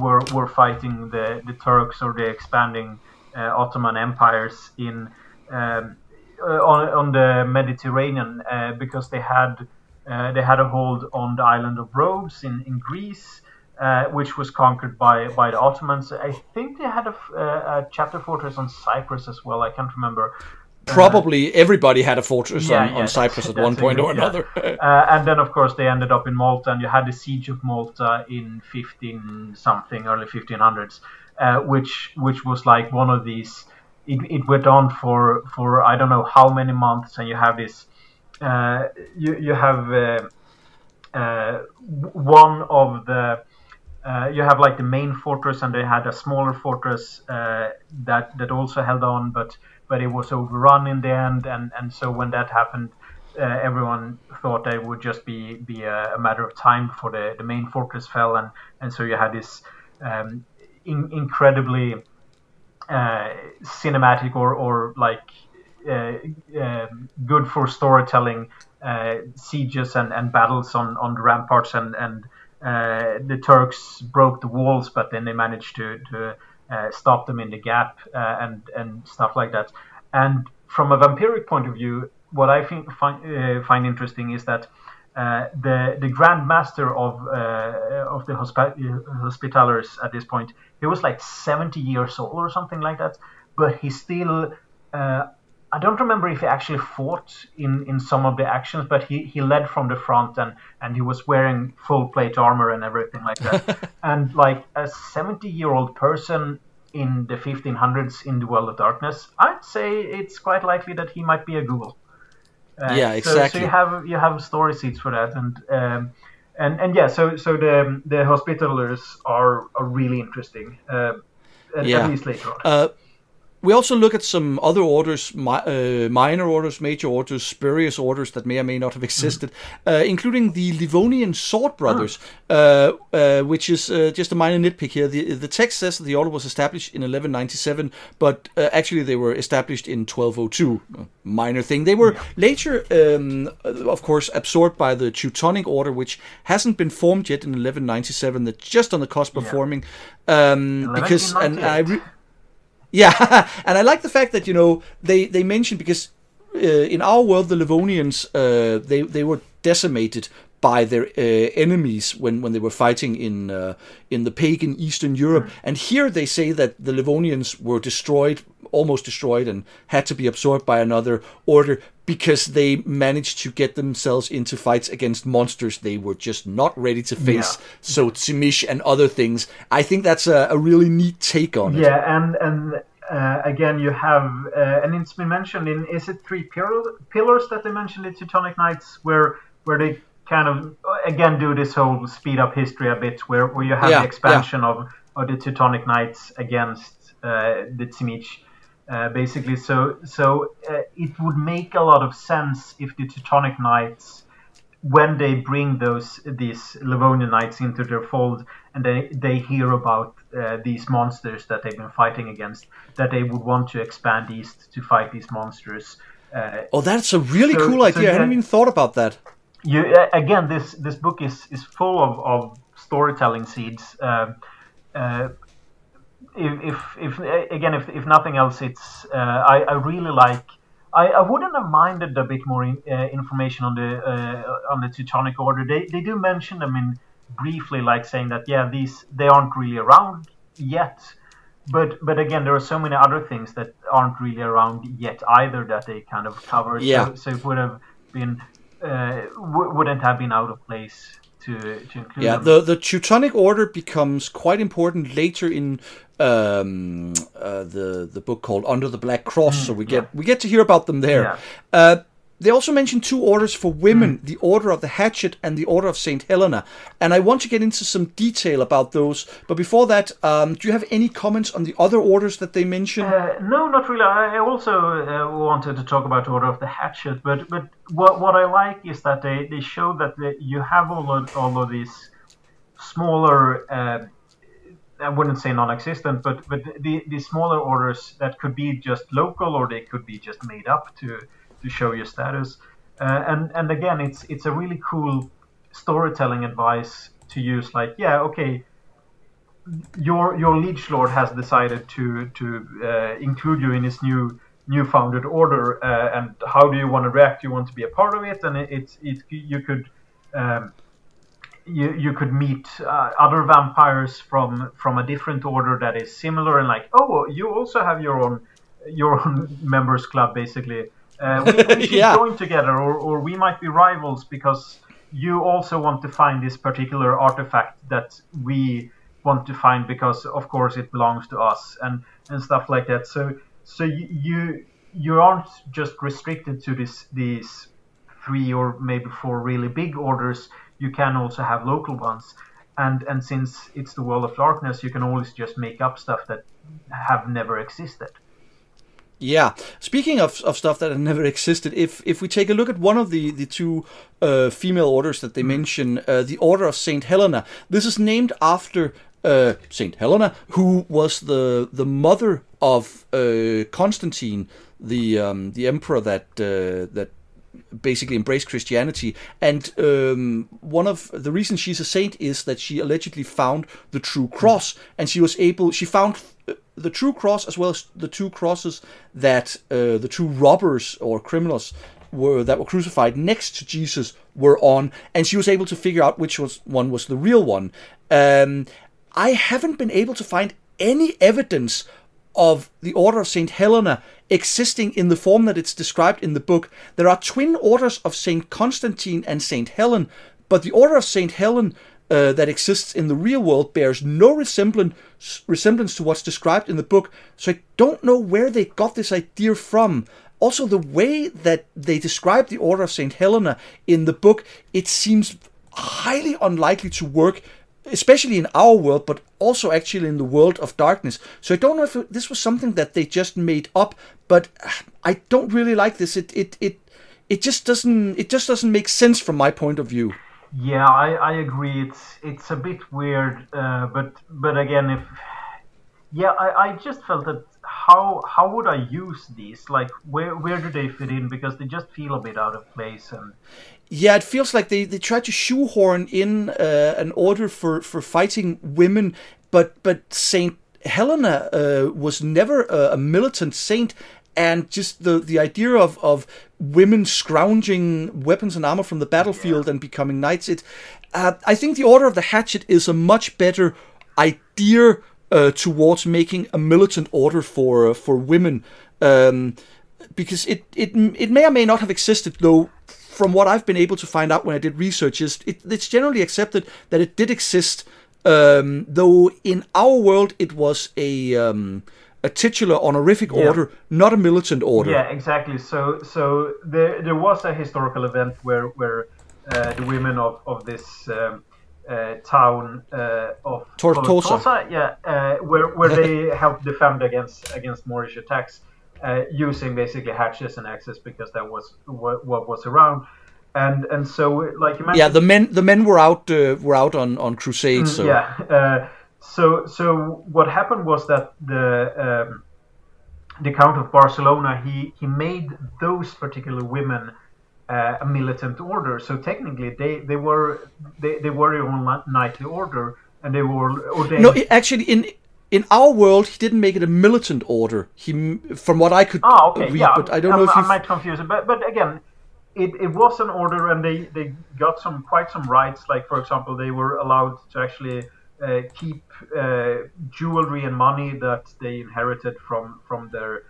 were fighting the Turks or the expanding Ottoman empires in on the Mediterranean, because they had a hold on the island of Rhodes in Greece. which was conquered by the Ottomans. I think they had a chapter fortress on Cyprus as well. I can't remember. Probably everybody had a fortress on Cyprus at one point or another. And then, of course, they ended up in Malta, and you had the siege of Malta in 15-something, early 1500s, which was like one of these. It went on for I don't know how many months, and you have this. You have like the main fortress, and they had a smaller fortress that also held on, but it was overrun in the end, and so when that happened, everyone thought that it would just be a matter of time before the main fortress fell, and so you had this incredibly cinematic or good for storytelling sieges and battles on the ramparts, and the Turks broke the walls, but then they managed to stop them in the gap and stuff like that. And from a vampiric point of view, what I find interesting is that the Grand Master of the Hospitallers at this point, he was like 70 years old or something like that, but he still I don't remember if he actually fought in some of the actions, but he led from the front and he was wearing full plate armor and everything like that. And like a 70-year-old person in the 1500s in the World of Darkness, I'd say it's quite likely that he might be a ghoul. Exactly. So you have story seeds for that, So the Hospitallers are really interesting, at least later on. We also look at some other orders, minor orders, major orders, spurious orders that may or may not have existed, including the Livonian Sword Brothers, which is just a minor nitpick here. The text says that the order was established in 1197, but actually they were established in 1202. Minor thing. They were later, of course, absorbed by the Teutonic Order, which hasn't been formed yet in 1197. That's just on the cusp of forming. And I like the fact that, you know, they mentioned, because in our world, the Livonians, they were decimated by their enemies when they were fighting in the pagan Eastern Europe. And here they say that the Livonians were almost destroyed and had to be absorbed by another order because they managed to get themselves into fights against monsters they were just not ready to face. Yeah. So Tsimmish and other things. I think that's a really neat take on it. Yeah, and again, you have, and it's been mentioned in, is it Three Pillars that they mentioned in Teutonic Knights, where they kind of, again, do this whole speed up history a bit, where you have the expansion of the Teutonic Knights against the Tsimmish. Basically, so it would make a lot of sense if the Teutonic Knights, when they bring these Livonian Knights into their fold, and they hear about these monsters that they've been fighting against, that they would want to expand east to fight these monsters. That's a really cool idea. I hadn't even thought about that. Again, this book is full of storytelling seeds. If nothing else, it's I really like. I wouldn't have minded a bit more information on the Teutonic Order. They do mention them in briefly, like saying that they aren't really around yet. But again, there are so many other things that aren't really around yet either that they kind of cover. Yeah. So it would have been wouldn't have been out of place to include. Yeah. Them. The Teutonic Order becomes quite important later in the book called Under the Black Cross, so we get to hear about them there. They also mentioned two orders for women, the Order of the Hatchet and the Order of St. Helena, and I want to get into some detail about those, but before that, do you have any comments on the other orders that they mentioned? No, not really. I also wanted to talk about the Order of the Hatchet, but what I like is that they show that you have all of these smaller I wouldn't say non-existent, but the smaller orders that could be just local, or they could be just made up to show your status. And again, it's a really cool storytelling advice to use. Like, your liege lord has decided to include you in his new founded order. And how do you want to react? You want to be a part of it, and you could you could meet other vampires from a different order that is similar, and like, oh, you also have your own members club, basically. We should join together, or we might be rivals because you also want to find this particular artifact that we want to find because, of course, it belongs to us, and stuff like that. So you aren't just restricted to these 3 or maybe 4 really big orders. You can also have local ones, and since it's the world of darkness, you can always just make up stuff that have never existed. Yeah. Speaking of stuff that had never existed, if we take a look at one of the two female orders that they mention, the Order of St. Helena. This is named after St. Helena, who was the mother of Constantine, the emperor that basically embraced Christianity, and one of the reasons she's a saint is that she allegedly found the true cross, and she found the true cross as well as the two crosses that the two robbers or criminals that were crucified next to Jesus were on, and she was able to figure out which one was the real one. I haven't been able to find any evidence of the Order of St. Helena existing in the form that it's described in the book. There are twin orders of St. Constantine and St. Helen, but the Order of St. Helen that exists in the real world bears no resemblance to what's described in the book, so I don't know where they got this idea from. Also, the way that they describe the Order of St. Helena in the book, it seems highly unlikely to work, especially in our world, but also actually in the world of darkness. So I don't know if this was something that they just made up, but I don't really like this. It just doesn't make sense from my point of view. Yeah, I agree. It's a bit weird, but again, I just felt that how would I use these? Like, where do they fit in? Because they just feel a bit out of place and. Yeah, it feels like they try to shoehorn in an order for fighting women, but St. Helena was never a militant saint, and just the idea of women scrounging weapons and armor from the battlefield and becoming knights, I think the Order of the Hatchet is a much better idea towards making a militant order for women, because it may or may not have existed, though. From what I've been able to find out when I did research, it's generally accepted that it did exist, though in our world it was a titular honorific order, not a militant order. Yeah, exactly. So there was a historical event where the women of this town of Tortosa, where they helped defend against Moorish attacks. Using basically hatchets and axes, because that was what was around, and so like you mentioned, the men were out on crusades. So. Yeah, so what happened was that the Count of Barcelona he made those particular women a militant order. So technically they were a knightly order, and they were ordained. No, actually In our world, he didn't make it a militant order. He, from what I could read, but I don't know if I might confuse it. But again, it was an order, and they got quite some rights. Like, for example, they were allowed to actually keep jewelry and money that they inherited from their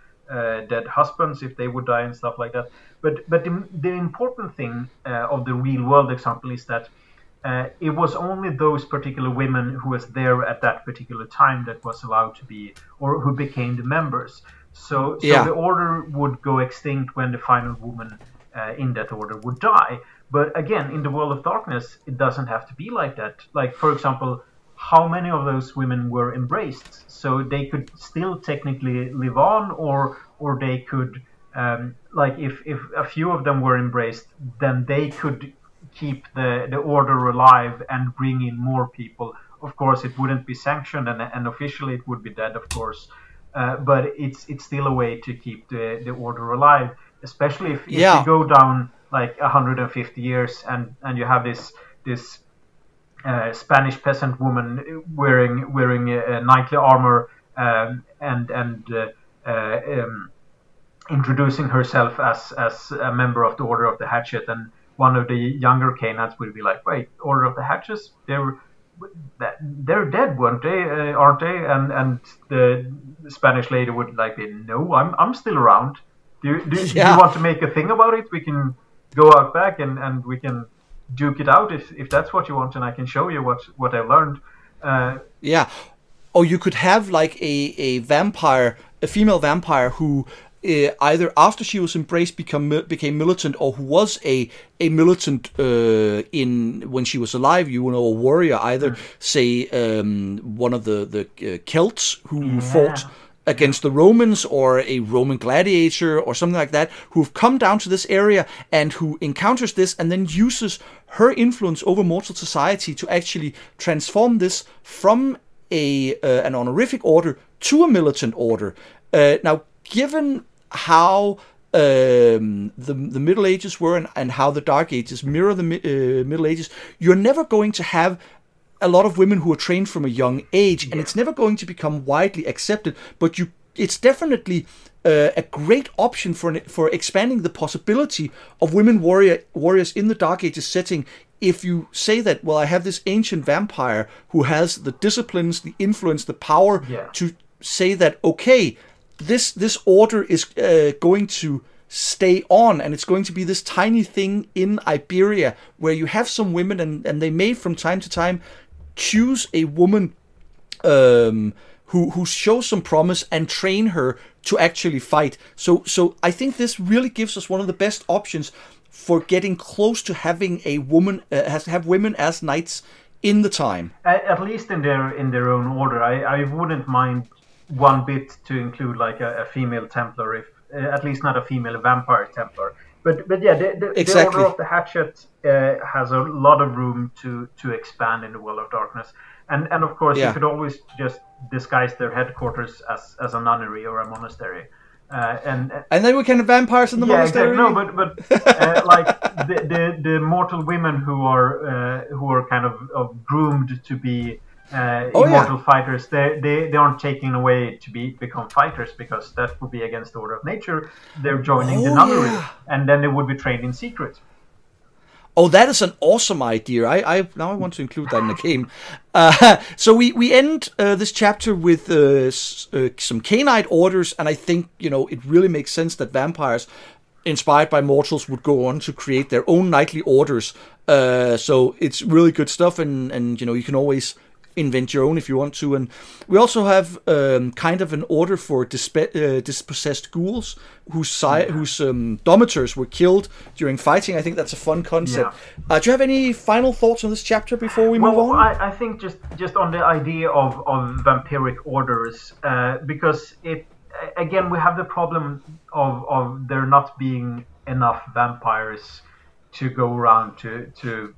dead husbands if they would die and stuff like that. But the important thing of the real world example is that. It was only those particular women who was there at that particular time that was allowed to be, or who became the members. So the order would go extinct when the final woman in that order would die. But again, in the world of darkness, it doesn't have to be like that. Like, for example, how many of those women were embraced? So they could still technically live on, or they could, if a few of them were embraced, then they could keep the order alive and bring in more people. Of course, it wouldn't be sanctioned, and officially it would be dead, of course. But it's still a way to keep the order alive, especially if you go down like 150 years and you have this Spanish peasant woman wearing a knightly armor introducing herself as a member of the Order of the Hatchet and. one of the younger Canaanites would be like, wait, Order of the Hatches, they're dead, weren't they? Aren't they? And the Spanish lady would like, no, I'm still around. Do you want to make a thing about it? We can go out back and we can duke it out if that's what you want, and I can show you what I learned. Or you could have like a vampire, a female vampire who either after she was embraced became militant, or who was a militant in when she was alive. You know, a warrior, either say one of the Celts who fought against the Romans, or a Roman gladiator or something like that, who've come down to this area and who encounters this and then uses her influence over mortal society to actually transform this from an honorific order to a militant order. Now, given how the Middle Ages were and how the Dark Ages mirror the Middle Ages, you're never going to have a lot of women who are trained from a young age, and it's never going to become widely accepted, but it's definitely a great option for expanding the possibility of women warriors in the Dark Ages setting. If you say that, well, I have this ancient vampire who has the disciplines, the influence, the power to say that, okay, this order is going to stay on, and it's going to be this tiny thing in Iberia where you have some women and they may from time to time choose a woman who shows some promise and train her to actually fight. So I think this really gives us one of the best options for getting close to having a woman have women as knights in the time. At least in their own order. I wouldn't mind one bit to include like a female Templar, if at least not a female vampire Templar. But yeah, the Order of the Hatchet has a lot of room to expand in the Well of Darkness. And of course, you could always just disguise their headquarters as a nunnery or a monastery. And then we can have vampires in the monastery. Exactly. No, but like the mortal women who are kind of groomed to be immortal fighters, they aren't taken away to become fighters, because that would be against the order of nature. They're joining the nunnery, and then they would be trained in secret. Oh, that is an awesome idea. I want to include that in the game. So we end this chapter with some Canaanite orders, and I think, you know, it really makes sense that vampires inspired by mortals would go on to create their own knightly orders. So it's really good stuff, and you know, you can always invent your own if you want to. And we also have kind of an order for dispossessed ghouls whose domitors were killed during fighting. I think that's a fun concept. Do you have any final thoughts on this chapter before we move on? I think just on the idea of vampiric orders, because again we have the problem of there not being enough vampires to go around to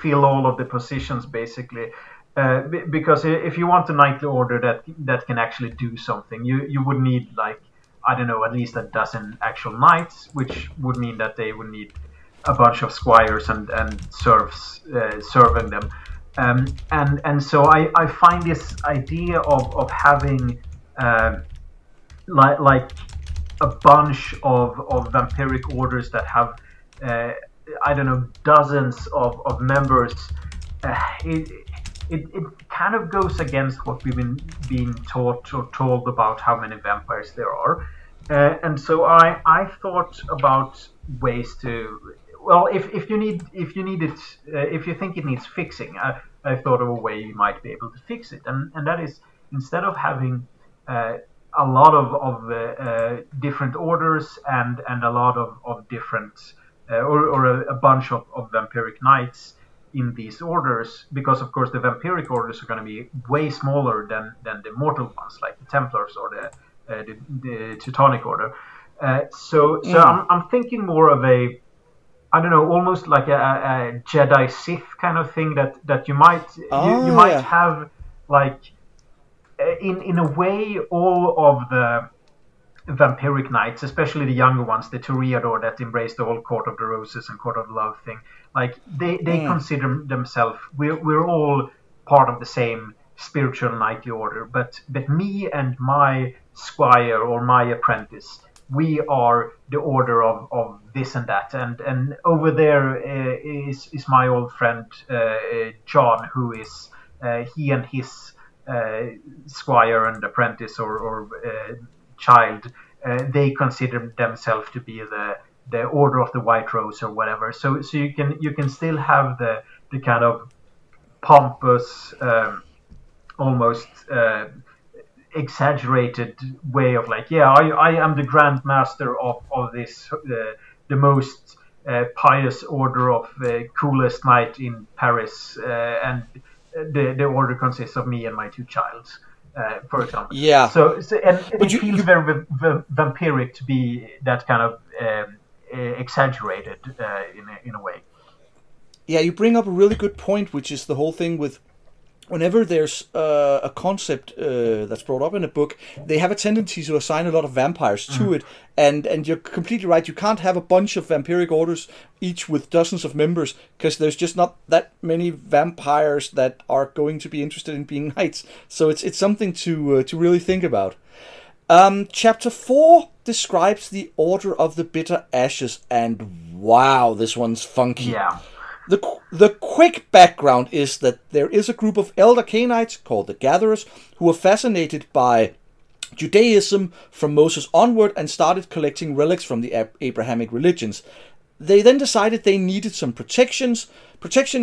fill all of the positions, basically, because if you want a knightly order that can actually do something, you would need, like, I don't know, at least a dozen actual knights, which would mean that they would need a bunch of squires and serfs serving them, and so I find this idea of having like a bunch of vampiric orders that have I don't know, dozens of members, it kind of goes against what we've been being taught or told about how many vampires there are. And so I thought about ways to, well, if you need it, if you think it needs fixing, I thought of a way you might be able to fix it. And that is, instead of having a lot of different orders and a lot of different or a bunch of vampiric knights in these orders, because of course the vampiric orders are going to be way smaller than the mortal ones, like the Templars or the Teutonic Order. So I'm thinking more of a, I don't know, almost like a Jedi Sith kind of thing that you might might have, like, in a way, all of the vampiric knights, especially the younger ones, the Toreador that embraced the whole Court of the Roses and Court of Love thing, like they consider themselves, we're all part of the same spiritual knightly order, but me and my squire or my apprentice, we are the order of this and that. And over there is my old friend John, who is he and his squire and apprentice or child. They consider themselves to be the order of the White Rose or whatever. So you can still have the kind of pompous, almost exaggerated way of like, yeah, I am the Grand Master of this, the most pious order of coolest knight in Paris, and the order consists of me and my two childs, for example. Yeah. So and it feels very vampiric to be that kind of exaggerated in a way. Yeah, you bring up a really good point, which is the whole thing with whenever there's a concept that's brought up in a book, they have a tendency to assign a lot of vampires to it. And you're completely right. You can't have a bunch of vampiric orders, each with dozens of members, because there's just not that many vampires that are going to be interested in being knights. So it's something to really think about. Chapter 4 describes the Order of the Bitter Ashes, and wow, this one's funky. Yeah. The quick background is that there is a group of elder Cainites called the Gatherers who were fascinated by Judaism from Moses onward and started collecting relics from the Abrahamic religions. They then decided they needed some protection,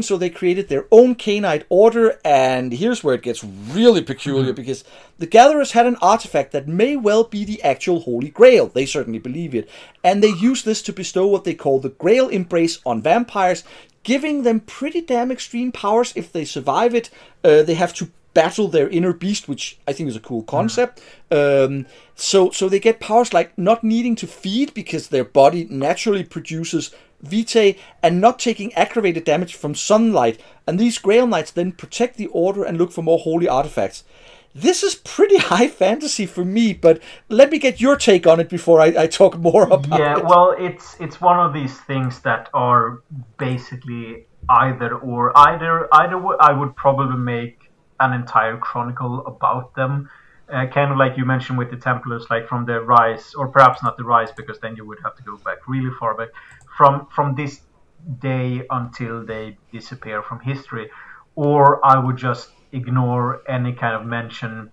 so they created their own Cainite order, and here's where it gets really peculiar, because the Gatherers had an artifact that may well be the actual Holy Grail. They certainly believe it, and they used this to bestow what they call the Grail Embrace on vampires, giving them pretty damn extreme powers. If they survive it, they have to battle their inner beast, which I think is a cool concept. So they get powers like not needing to feed because their body naturally produces vitae, and not taking aggravated damage from sunlight. And these Grail Knights then protect the order and look for more holy artifacts. This is pretty high fantasy for me, but let me get your take on it before I talk more about it. Yeah, well, it's one of these things that are basically either or. Either I would probably make an entire chronicle about them, kind of like you mentioned with the Templars, like from the rise, or perhaps not the rise, because then you would have to go back really far back, from this day until they disappear from history. Or I would just ignore any kind of mention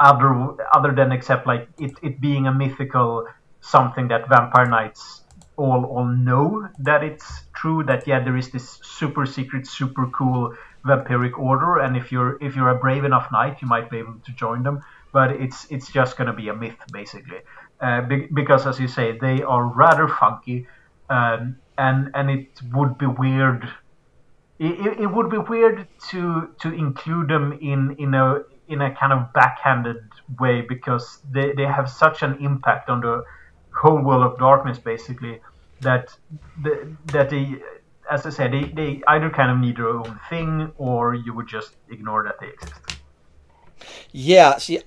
other than except like it being a mythical something that vampire knights all know that it's true, that yeah, there is this super secret, super cool vampiric order, and if you're a brave enough knight you might be able to join them, but it's just going to be a myth basically, because as you say, they are rather funky, and it would be weird. It would be weird to include them in a kind of backhanded way, because they have such an impact on the whole world of darkness, basically, that they, as I said, they either kind of need their own thing, or you would just ignore that they exist. Yeah, see,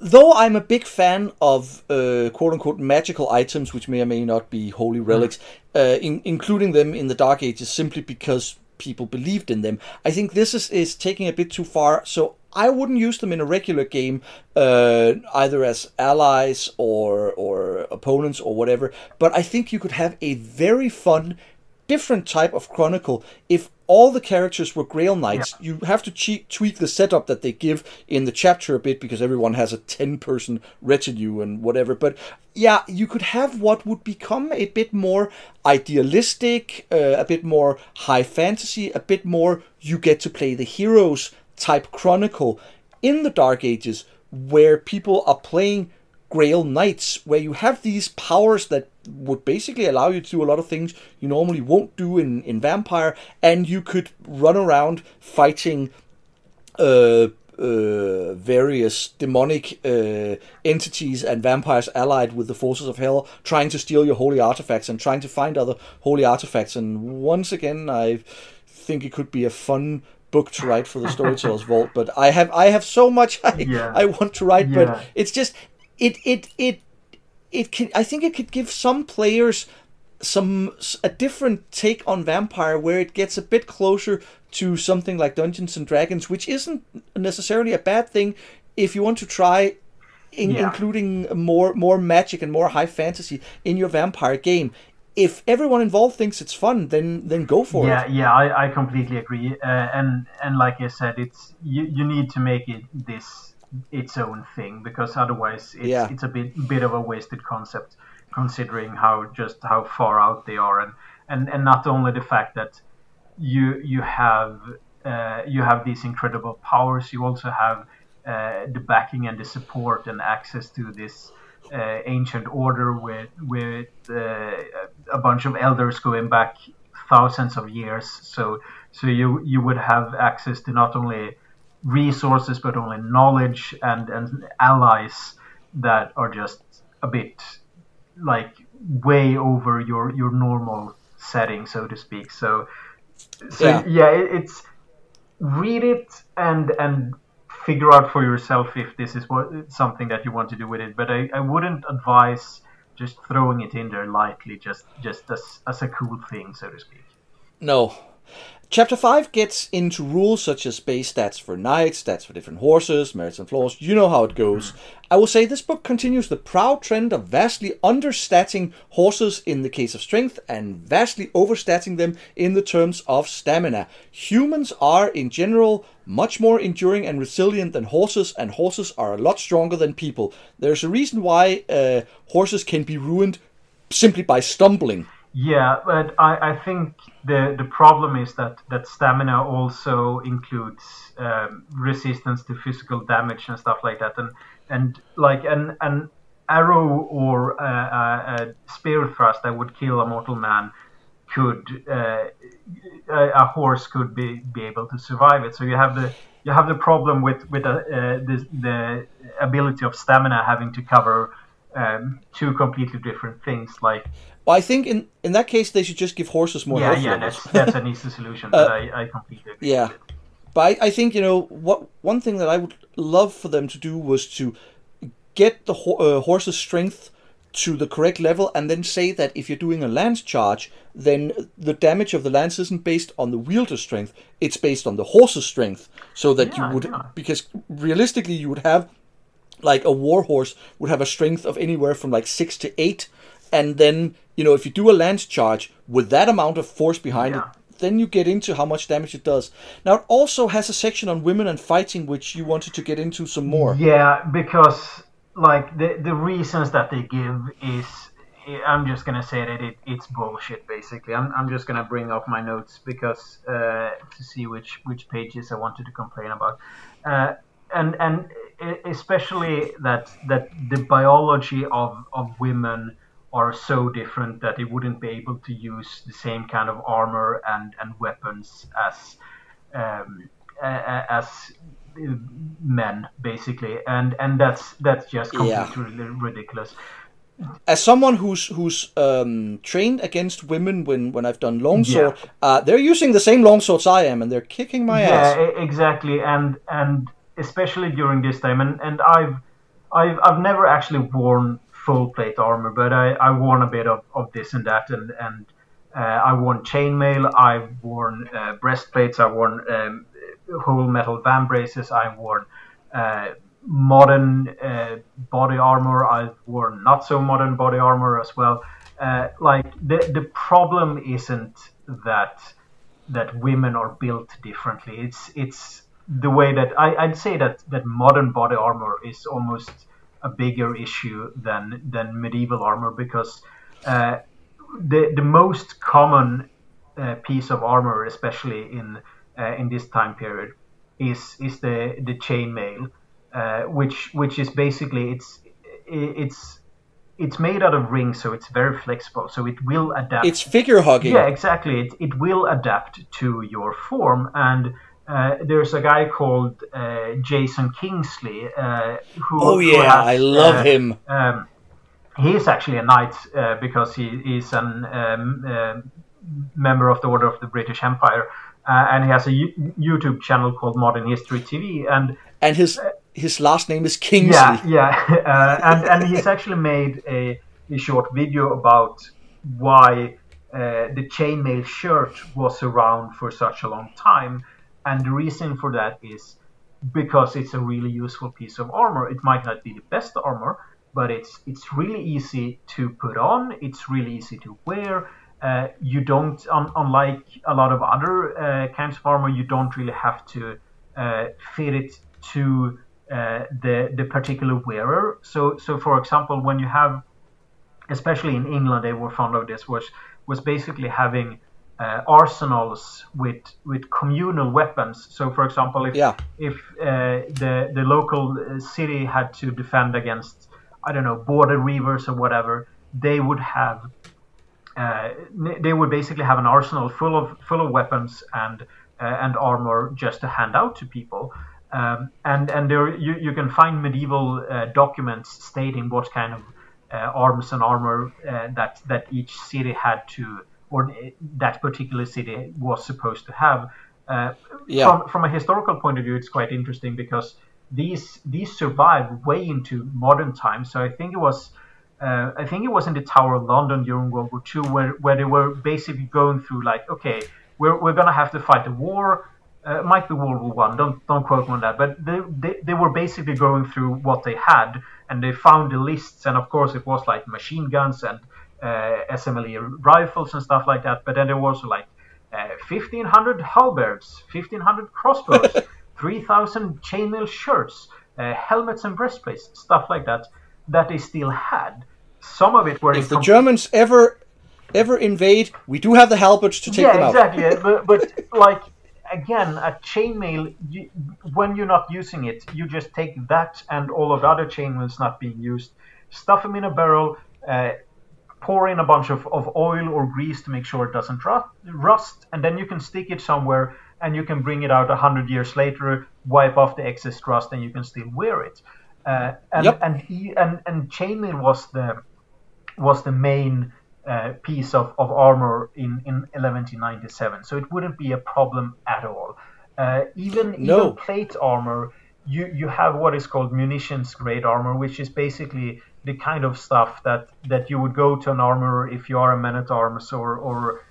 Though I'm a big fan of quote-unquote magical items, which may or may not be holy relics, including them in the Dark Ages simply because people believed in them, I think this is taking a bit too far, so I wouldn't use them in a regular game, either as allies or opponents or whatever, but I think you could have a very fun, different type of chronicle if all the characters were Grail Knights. Yeah. You have to tweak the setup that they give in the chapter a bit, because everyone has a 10-person retinue and whatever. But yeah, you could have what would become a bit more idealistic, a bit more high fantasy, a bit more you get to play the heroes type chronicle in the Dark Ages, where people are playing Grail Knights, where you have these powers that would basically allow you to do a lot of things you normally won't do in Vampire, and you could run around fighting various demonic entities and vampires allied with the forces of hell, trying to steal your holy artifacts and trying to find other holy artifacts. And once again, I think it could be a fun book to write for the Storytellers Vault, but I have so much I want to write, but it's just... It can. I think it could give some players a different take on Vampire, where it gets a bit closer to something like Dungeons and Dragons, which isn't necessarily a bad thing if you want to try including more magic and more high fantasy in your vampire game. If everyone involved thinks it's fun, then go for it. I completely agree. And like I said, it's you need to make it its own thing, because otherwise it's a bit of a wasted concept, considering how far out they are, and not only the fact that you have these incredible powers, you also have the backing and the support and access to this ancient order with a bunch of elders going back thousands of years, so you would have access to not only resources but only knowledge and allies that are just a bit like way over your normal setting, so to speak. It's read it and figure out for yourself if this is something that you want to do with it. But I wouldn't advise just throwing it in there lightly, just as a cool thing, so to speak. No. Chapter 5 gets into rules such as base stats for knights, stats for different horses, merits and flaws. You know how it goes. I will say this book continues the proud trend of vastly understatting horses in the case of strength and vastly overstatting them in the terms of stamina. Humans are, in general, much more enduring and resilient than horses, and horses are a lot stronger than people. There's a reason why horses can be ruined simply by stumbling. Yeah, but I think the problem is that stamina also includes resistance to physical damage and stuff like that, and like an arrow or a spear thrust that would kill a mortal man a horse could be able to survive it. So you have the problem with the ability of stamina having to cover two completely different things, like. Well, I think in that case they should just give horses more health. Yeah, that's an easy solution. But I completely agree with it. But I think, one thing that I would love for them to do was to get the horse's strength to the correct level, and then say that if you're doing a lance charge, then the damage of the lance isn't based on the wielder's strength; it's based on the horse's strength. So that because realistically you would have, like, a war horse would have a strength of anywhere from like 6 to 8. And then, if you do a lance charge with that amount of force behind it, then you get into how much damage it does. Now, it also has a section on women and fighting, which you wanted to get into some more. Yeah, because, like, the reasons that they give is, I'm just going to say that it's bullshit, basically. I'm just going to bring up my notes because to see which pages I wanted to complain about. And especially that the biology of women are so different that they wouldn't be able to use the same kind of armor and weapons as men, basically, and that's just completely ridiculous. As someone who's trained against women when I've done longsword, they're using the same longswords I am, and they're kicking my ass. Yeah, exactly, and especially during this time, and I've never actually worn full plate armor, but I worn a bit of this and that, and I've worn chainmail, I've worn breastplates, I've worn whole metal van braces, I've worn modern body armor, I've worn not so modern body armor as well. The problem isn't that women are built differently. It's the way that I'd say that modern body armor is almost a bigger issue than medieval armor, because the most common piece of armor, especially in this time period, is the chainmail, which is basically it's made out of rings, so it's very flexible, so it will adapt. It's figure hugging. Yeah, exactly. It will adapt to your form. And there's a guy called Jason Kingsley I love him. He's actually a knight because he is an member of the Order of the British Empire, and he has a YouTube channel called Modern History TV, and his last name is Kingsley. And he's actually made a short video about why the chainmail shirt was around for such a long time. And the reason for that is because it's a really useful piece of armor. It might not be the best armor, but it's really easy to put on. It's really easy to wear. You don't, unlike a lot of other kinds of armor, you don't really have to fit it to the particular wearer. So for example, when you have, especially in England, they were fond of this, was basically having arsenals with communal weapons. So, for example, if the local city had to defend against, I don't know, border reivers or whatever, they would basically have an arsenal full of weapons and armor just to hand out to people. And there you can find medieval documents stating what kind of arms and armor that each city had to, or that particular city was supposed to have. From a historical point of view, it's quite interesting because these survived way into modern times. So I think it was in the Tower of London during World War II, where they were basically going through like, okay, we're gonna have to fight a war. It might be World War I. Don't quote me on that. But they were basically going through what they had, and they found the lists. And of course, it was like machine guns and SMLE rifles and stuff like that. But then there was like 1,500 halberds, 1,500 crossbows, 3,000 chainmail shirts, helmets and breastplates, stuff like that, that they still had. Some of it were... If the Germans ever invade, we do have the halberds to take them out. Yeah, exactly. But like... Again, a chainmail, when you're not using it, you just take that and all of the other chainmails not being used, stuff them in a barrel, pour in a bunch of oil or grease to make sure it doesn't rust, and then you can stick it somewhere and you can bring it out 100 years later, wipe off the excess rust, and you can still wear it. And chainmail was the main piece of armor in 1197, so it wouldn't be a problem at all. Even plate armor, you have what is called munitions grade armor, which is basically the kind of stuff that you would go to an armorer if you are a man at arms or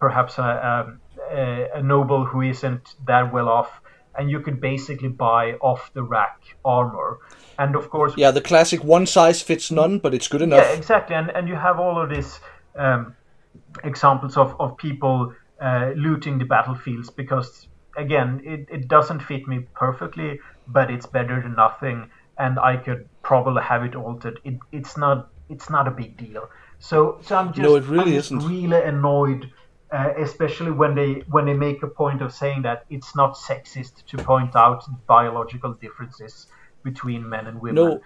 perhaps a noble who isn't that well off, and you could basically buy off the rack armor. And of course... Yeah, the classic one size fits none, but it's good enough. Yeah, exactly. And you have all of these examples of people looting the battlefields because, again, it doesn't fit me perfectly, but it's better than nothing, and I could probably have it altered. It's not a big deal. So I'm just, no, it really isn't. Really annoyed, especially when they make a point of saying that it's not sexist to point out biological differences between men and women. No,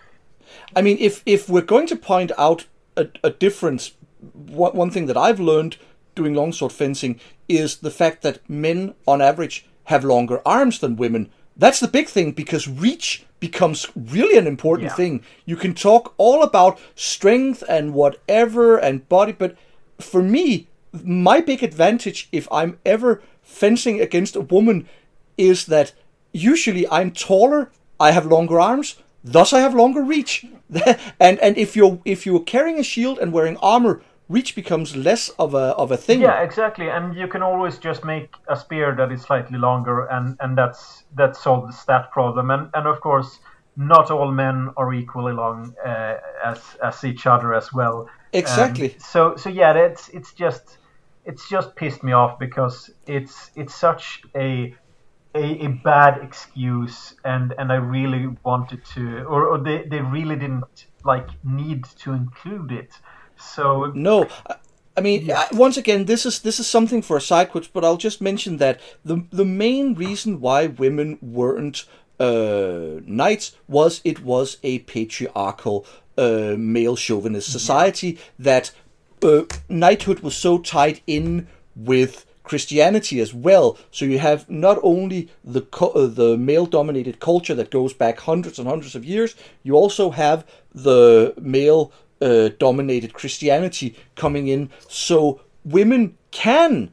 I mean, if we're going to point out a difference, one thing that I've learned doing longsword fencing is the fact that men, on average, have longer arms than women. That's the big thing, because reach becomes really an important thing. You can talk all about strength and whatever and body, but for me, my big advantage if I'm ever fencing against a woman is that usually I'm taller, I have longer arms, thus I have longer reach. and if you're carrying a shield and wearing armor, reach becomes less of a thing. Yeah, exactly. And you can always just make a spear that is slightly longer, and that solved the stat problem. And of course, not all men are equally long as each other as well. Exactly. It's just pissed me off because it's such a bad excuse, and I really wanted to, or they really didn't need to include it. So no, I mean, once again, this is something for a side quote, but I'll just mention that the main reason why women weren't knights was it was a patriarchal male chauvinist society that knighthood was so tied in with Christianity as well. So you have not only the male-dominated culture that goes back hundreds and hundreds of years, you also have the male-dominated Christianity coming in. So women can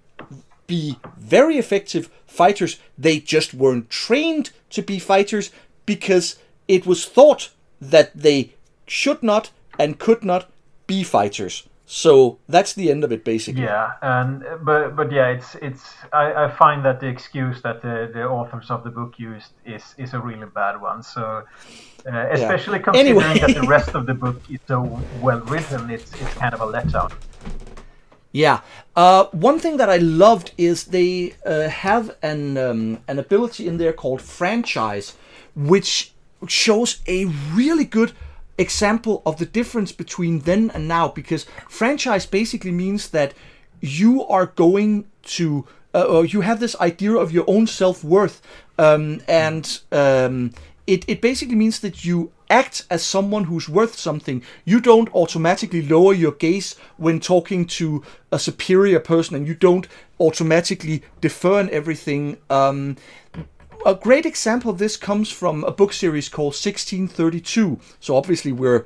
be very effective fighters. They just weren't trained to be fighters because it was thought that they should not and could not be fighters. So that's the end of it, basically. Yeah, and but yeah, it's. I find that the excuse that the authors of the book used is a really bad one. So especially considering that the rest of the book is so well written, it's kind of a letdown. Yeah. One thing that I loved is they have an ability in there called franchise, which shows a really good example of the difference between then and now, because franchise basically means that you are going to you have this idea of your own self-worth, it basically means that you act as someone who's worth something. You don't automatically lower your gaze when talking to a superior person, and you don't automatically defer on everything. A great example of this comes from a book series called 1632. So obviously we're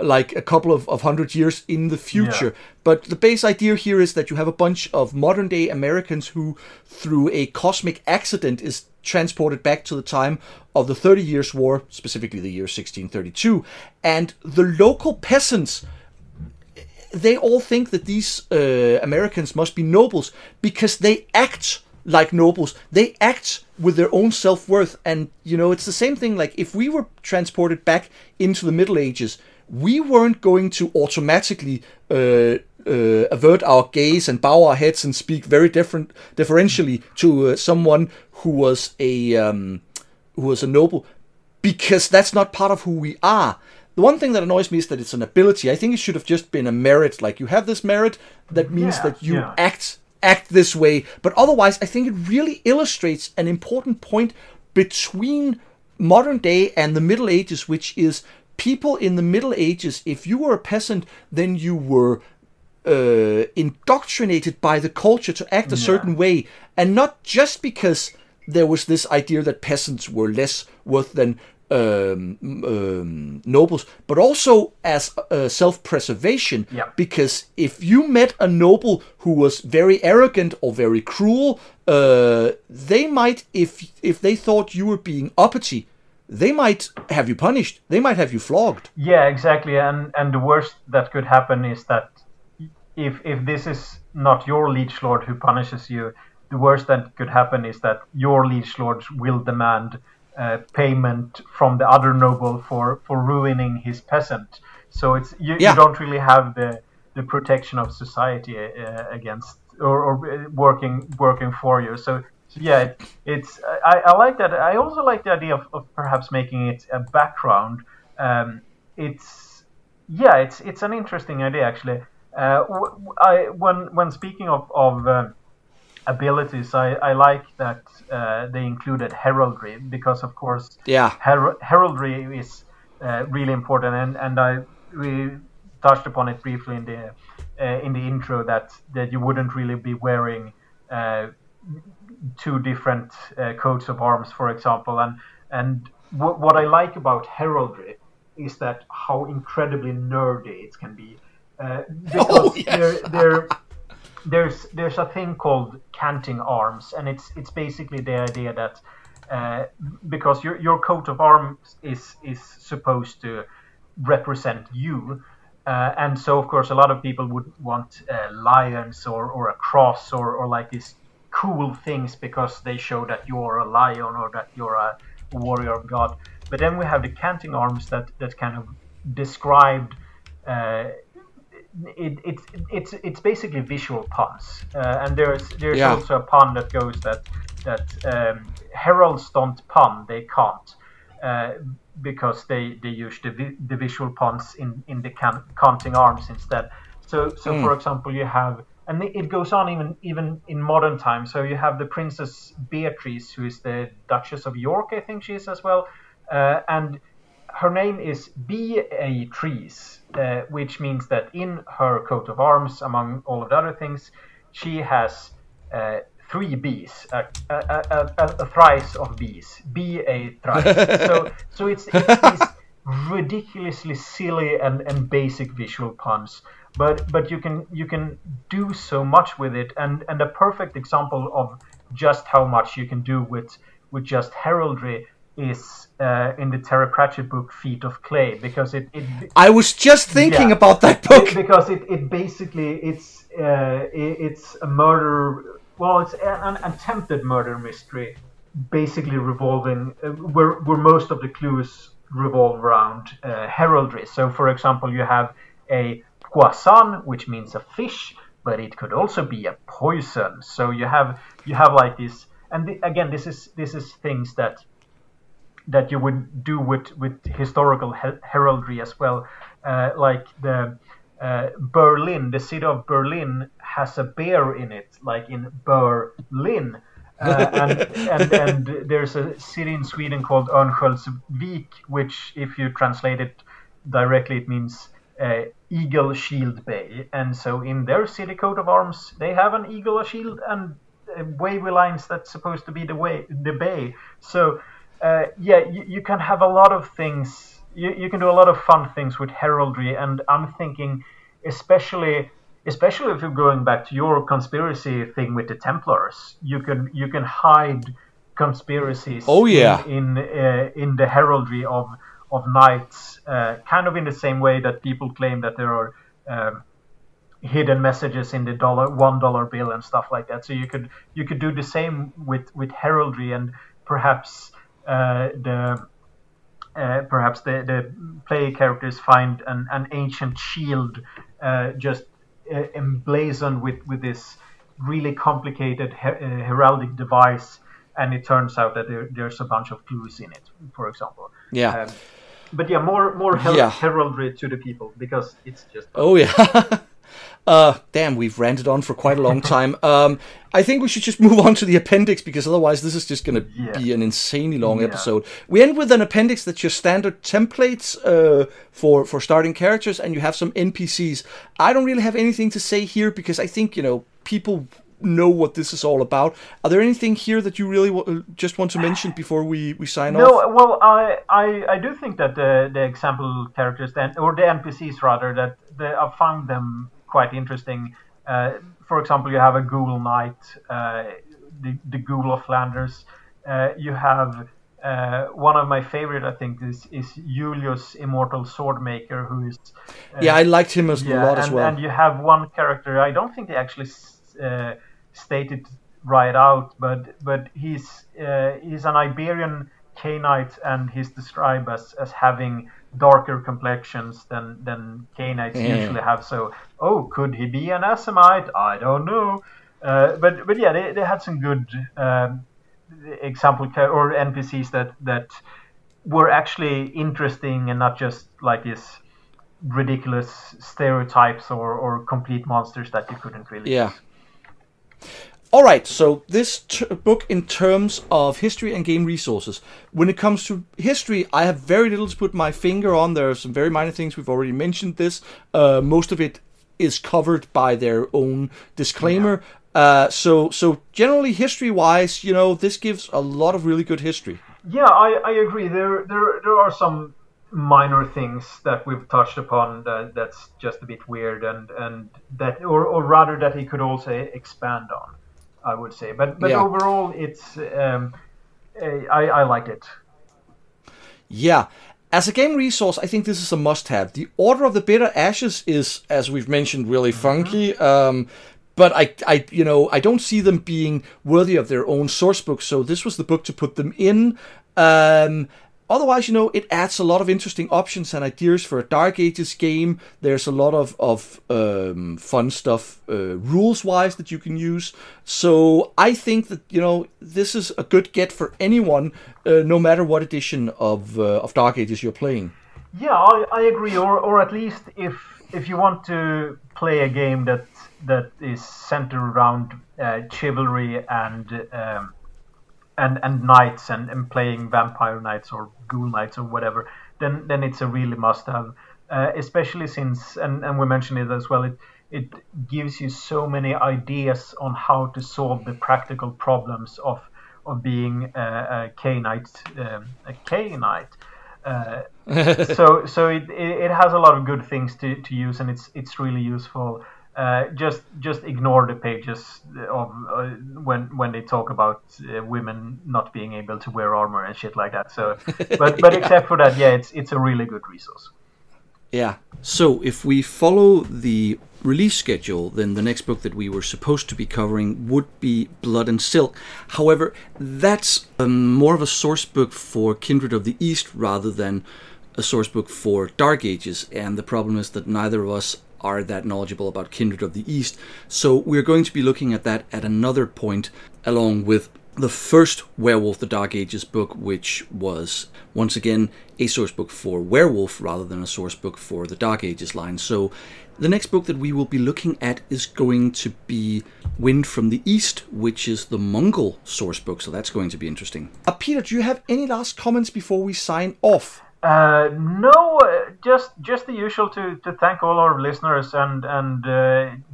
like a couple of 100 years in the future. Yeah. But the base idea here is that you have a bunch of modern day Americans who, through a cosmic accident, is transported back to the time of the 30 Years' War, specifically the year 1632. And the local peasants, they all think that these Americans must be nobles because they act like nobles. They act with their own self-worth, and you know, it's the same thing. Like, if we were transported back into the Middle Ages, we weren't going to automatically avert our gaze and bow our heads and speak very differentially to someone who was a noble, because that's not part of who we are. The one thing that annoys me is that it's an ability. I think it should have just been a merit. Like, you have this merit that means that you act this way. But otherwise, I think it really illustrates an important point between modern day and the Middle Ages, which is people in the Middle Ages, if you were a peasant, then you were indoctrinated by the culture to act a certain way. And not just because there was this idea that peasants were less worth than nobles, but also as self-preservation, because if you met a noble who was very arrogant or very cruel, they might, if they thought you were being uppity, they might have you punished, they might have you flogged. Yeah, exactly. And the worst that could happen is that if this is not your liege lord who punishes you, the worst that could happen is that your liege lords will demand payment from the other noble for ruining his peasant. So it's you don't really have the protection of society against or working for you. So yeah, it's I like that. I also like the idea of perhaps making it a background. It's an interesting idea actually. When speaking of abilities, I like that they included heraldry, because of course heraldry is really important, and we touched upon it briefly in the intro that you wouldn't really be wearing two different coats of arms, for example, and what I like about heraldry is that how incredibly nerdy it can be, because There's a thing called canting arms, and it's basically the idea that because your coat of arms is supposed to represent you, and so of course a lot of people would want lions or a cross or like these cool things because they show that you're a lion or that you're a warrior of God. But then we have the canting arms that kind of described. It's basically visual puns, and there's also a pun that goes that heralds don't pun, they can't, because they use the visual puns in the canting arms instead. So for example, you have, and it goes on even in modern times. So you have the Princess Beatrice, who is the Duchess of York, I think she is as well, and her name is Beatrice, which means that in her coat of arms, among all of the other things, she has three B's, a thrice of B's, B-A thrice. So it's these ridiculously silly and basic visual puns, but you can do so much with it, and a perfect example of just how much you can do with just heraldry is in the Terry Pratchett book Feet of Clay, because it I was just thinking about that book, because it basically it's a murder. Well, it's an attempted murder mystery, basically revolving where most of the clues revolve around heraldry. So, for example, you have a poisson, which means a fish, but it could also be a poison. So you have like this, and again, this is things that you would do with historical heraldry as well. Like the Berlin, the city of Berlin has a bear in it, like in Berlin. And there's a city in Sweden called Örnsköldsvik, which if you translate it directly, it means Eagle Shield Bay. And so in their city coat of arms, they have an eagle, a shield, and wavy lines that's supposed to be the bay. So you can have a lot of things. You can do a lot of fun things with heraldry. And I'm thinking, especially if you're going back to your conspiracy thing with the Templars, you can hide conspiracies. Oh, yeah. in the heraldry of knights, kind of in the same way that people claim that there are hidden messages in the $1 bill and stuff like that. So you could do the same with heraldry, and perhaps the player characters find an ancient shield just emblazoned with this really complicated heraldic device, and it turns out that there's a bunch of clues in it, for example. Yeah. But yeah, more heraldry to the people, because it's just... Oh, yeah. Damn, we've ranted on for quite a long time. I think we should just move on to the appendix, because otherwise this is just going to be an insanely long episode. We end with an appendix that's your standard templates for starting characters, and you have some NPCs. I don't really have anything to say here, because I think, people know what this is all about. Are there anything here that you really just want to mention before we sign off? No, well, I do think that the example characters, or the NPCs rather, that I found them quite interesting. For example, you have a ghoul knight, the ghoul of Flanders. You have one of my favorite, I think, is Julius, Immortal Swordmaker, who is... I liked him a lot as well. And you have one character, I don't think they actually stated right out, but he's an Iberian Cainite, and he's described as having darker complexions than Cainites usually have. So, could he be an Asimite? I don't know. But yeah, they had some good example or NPCs that were actually interesting and not just like this ridiculous stereotypes or complete monsters that you couldn't really use. All right, so this book in terms of history and game resources. When it comes to history, I have very little to put my finger on. There are some very minor things. We've already mentioned this. Most of it is covered by their own disclaimer. Yeah. So generally, history-wise, this gives a lot of really good history. Yeah, I agree. There are some minor things that we've touched upon that's just a bit weird, and that, or rather, that he could also expand on, I would say, but overall, it's I like it. Yeah, as a game resource, I think this is a must-have. The Order of the Bitter Ashes is, as we've mentioned, really funky. But I don't see them being worthy of their own source book. So this was the book to put them in. Otherwise, it adds a lot of interesting options and ideas for a Dark Ages game. There's a lot of fun stuff rules-wise that you can use. So I think that, this is a good get for anyone, no matter what edition of Dark Ages you're playing. Yeah, I agree. Or at least if you want to play a game that is centered around chivalry and knights and playing vampire knights or ghoul knights or whatever, then it's a really must-have, especially since, and we mentioned it as well, it gives you so many ideas on how to solve the practical problems of being a Cainite. So it has a lot of good things to use, and it's really useful. Just ignore the pages of when they talk about women not being able to wear armor and shit like that. So, but except for that, it's a really good resource. Yeah. So if we follow the release schedule, then the next book that we were supposed to be covering would be Blood and Silk. However, that's more of a source book for Kindred of the East rather than a source book for Dark Ages. And the problem is that neither of us are that knowledgeable about Kindred of the East. So we're going to be looking at that at another point, along with the first Werewolf, the Dark Ages book, which was, once again, a source book for Werewolf rather than a source book for the Dark Ages line. So the next book that we will be looking at is going to be Wind from the East, which is the Mongol source book. So that's going to be interesting. Peter, do you have any last comments before we sign off? No, just the usual to thank all our listeners and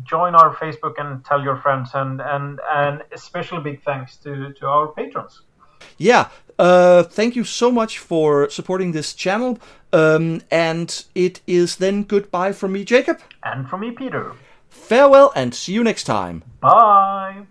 join our Facebook and tell your friends and a special big thanks to our patrons. Yeah, thank you so much for supporting this channel. And it is then goodbye from me, Jacob. And from me, Peter. Farewell and see you next time. Bye.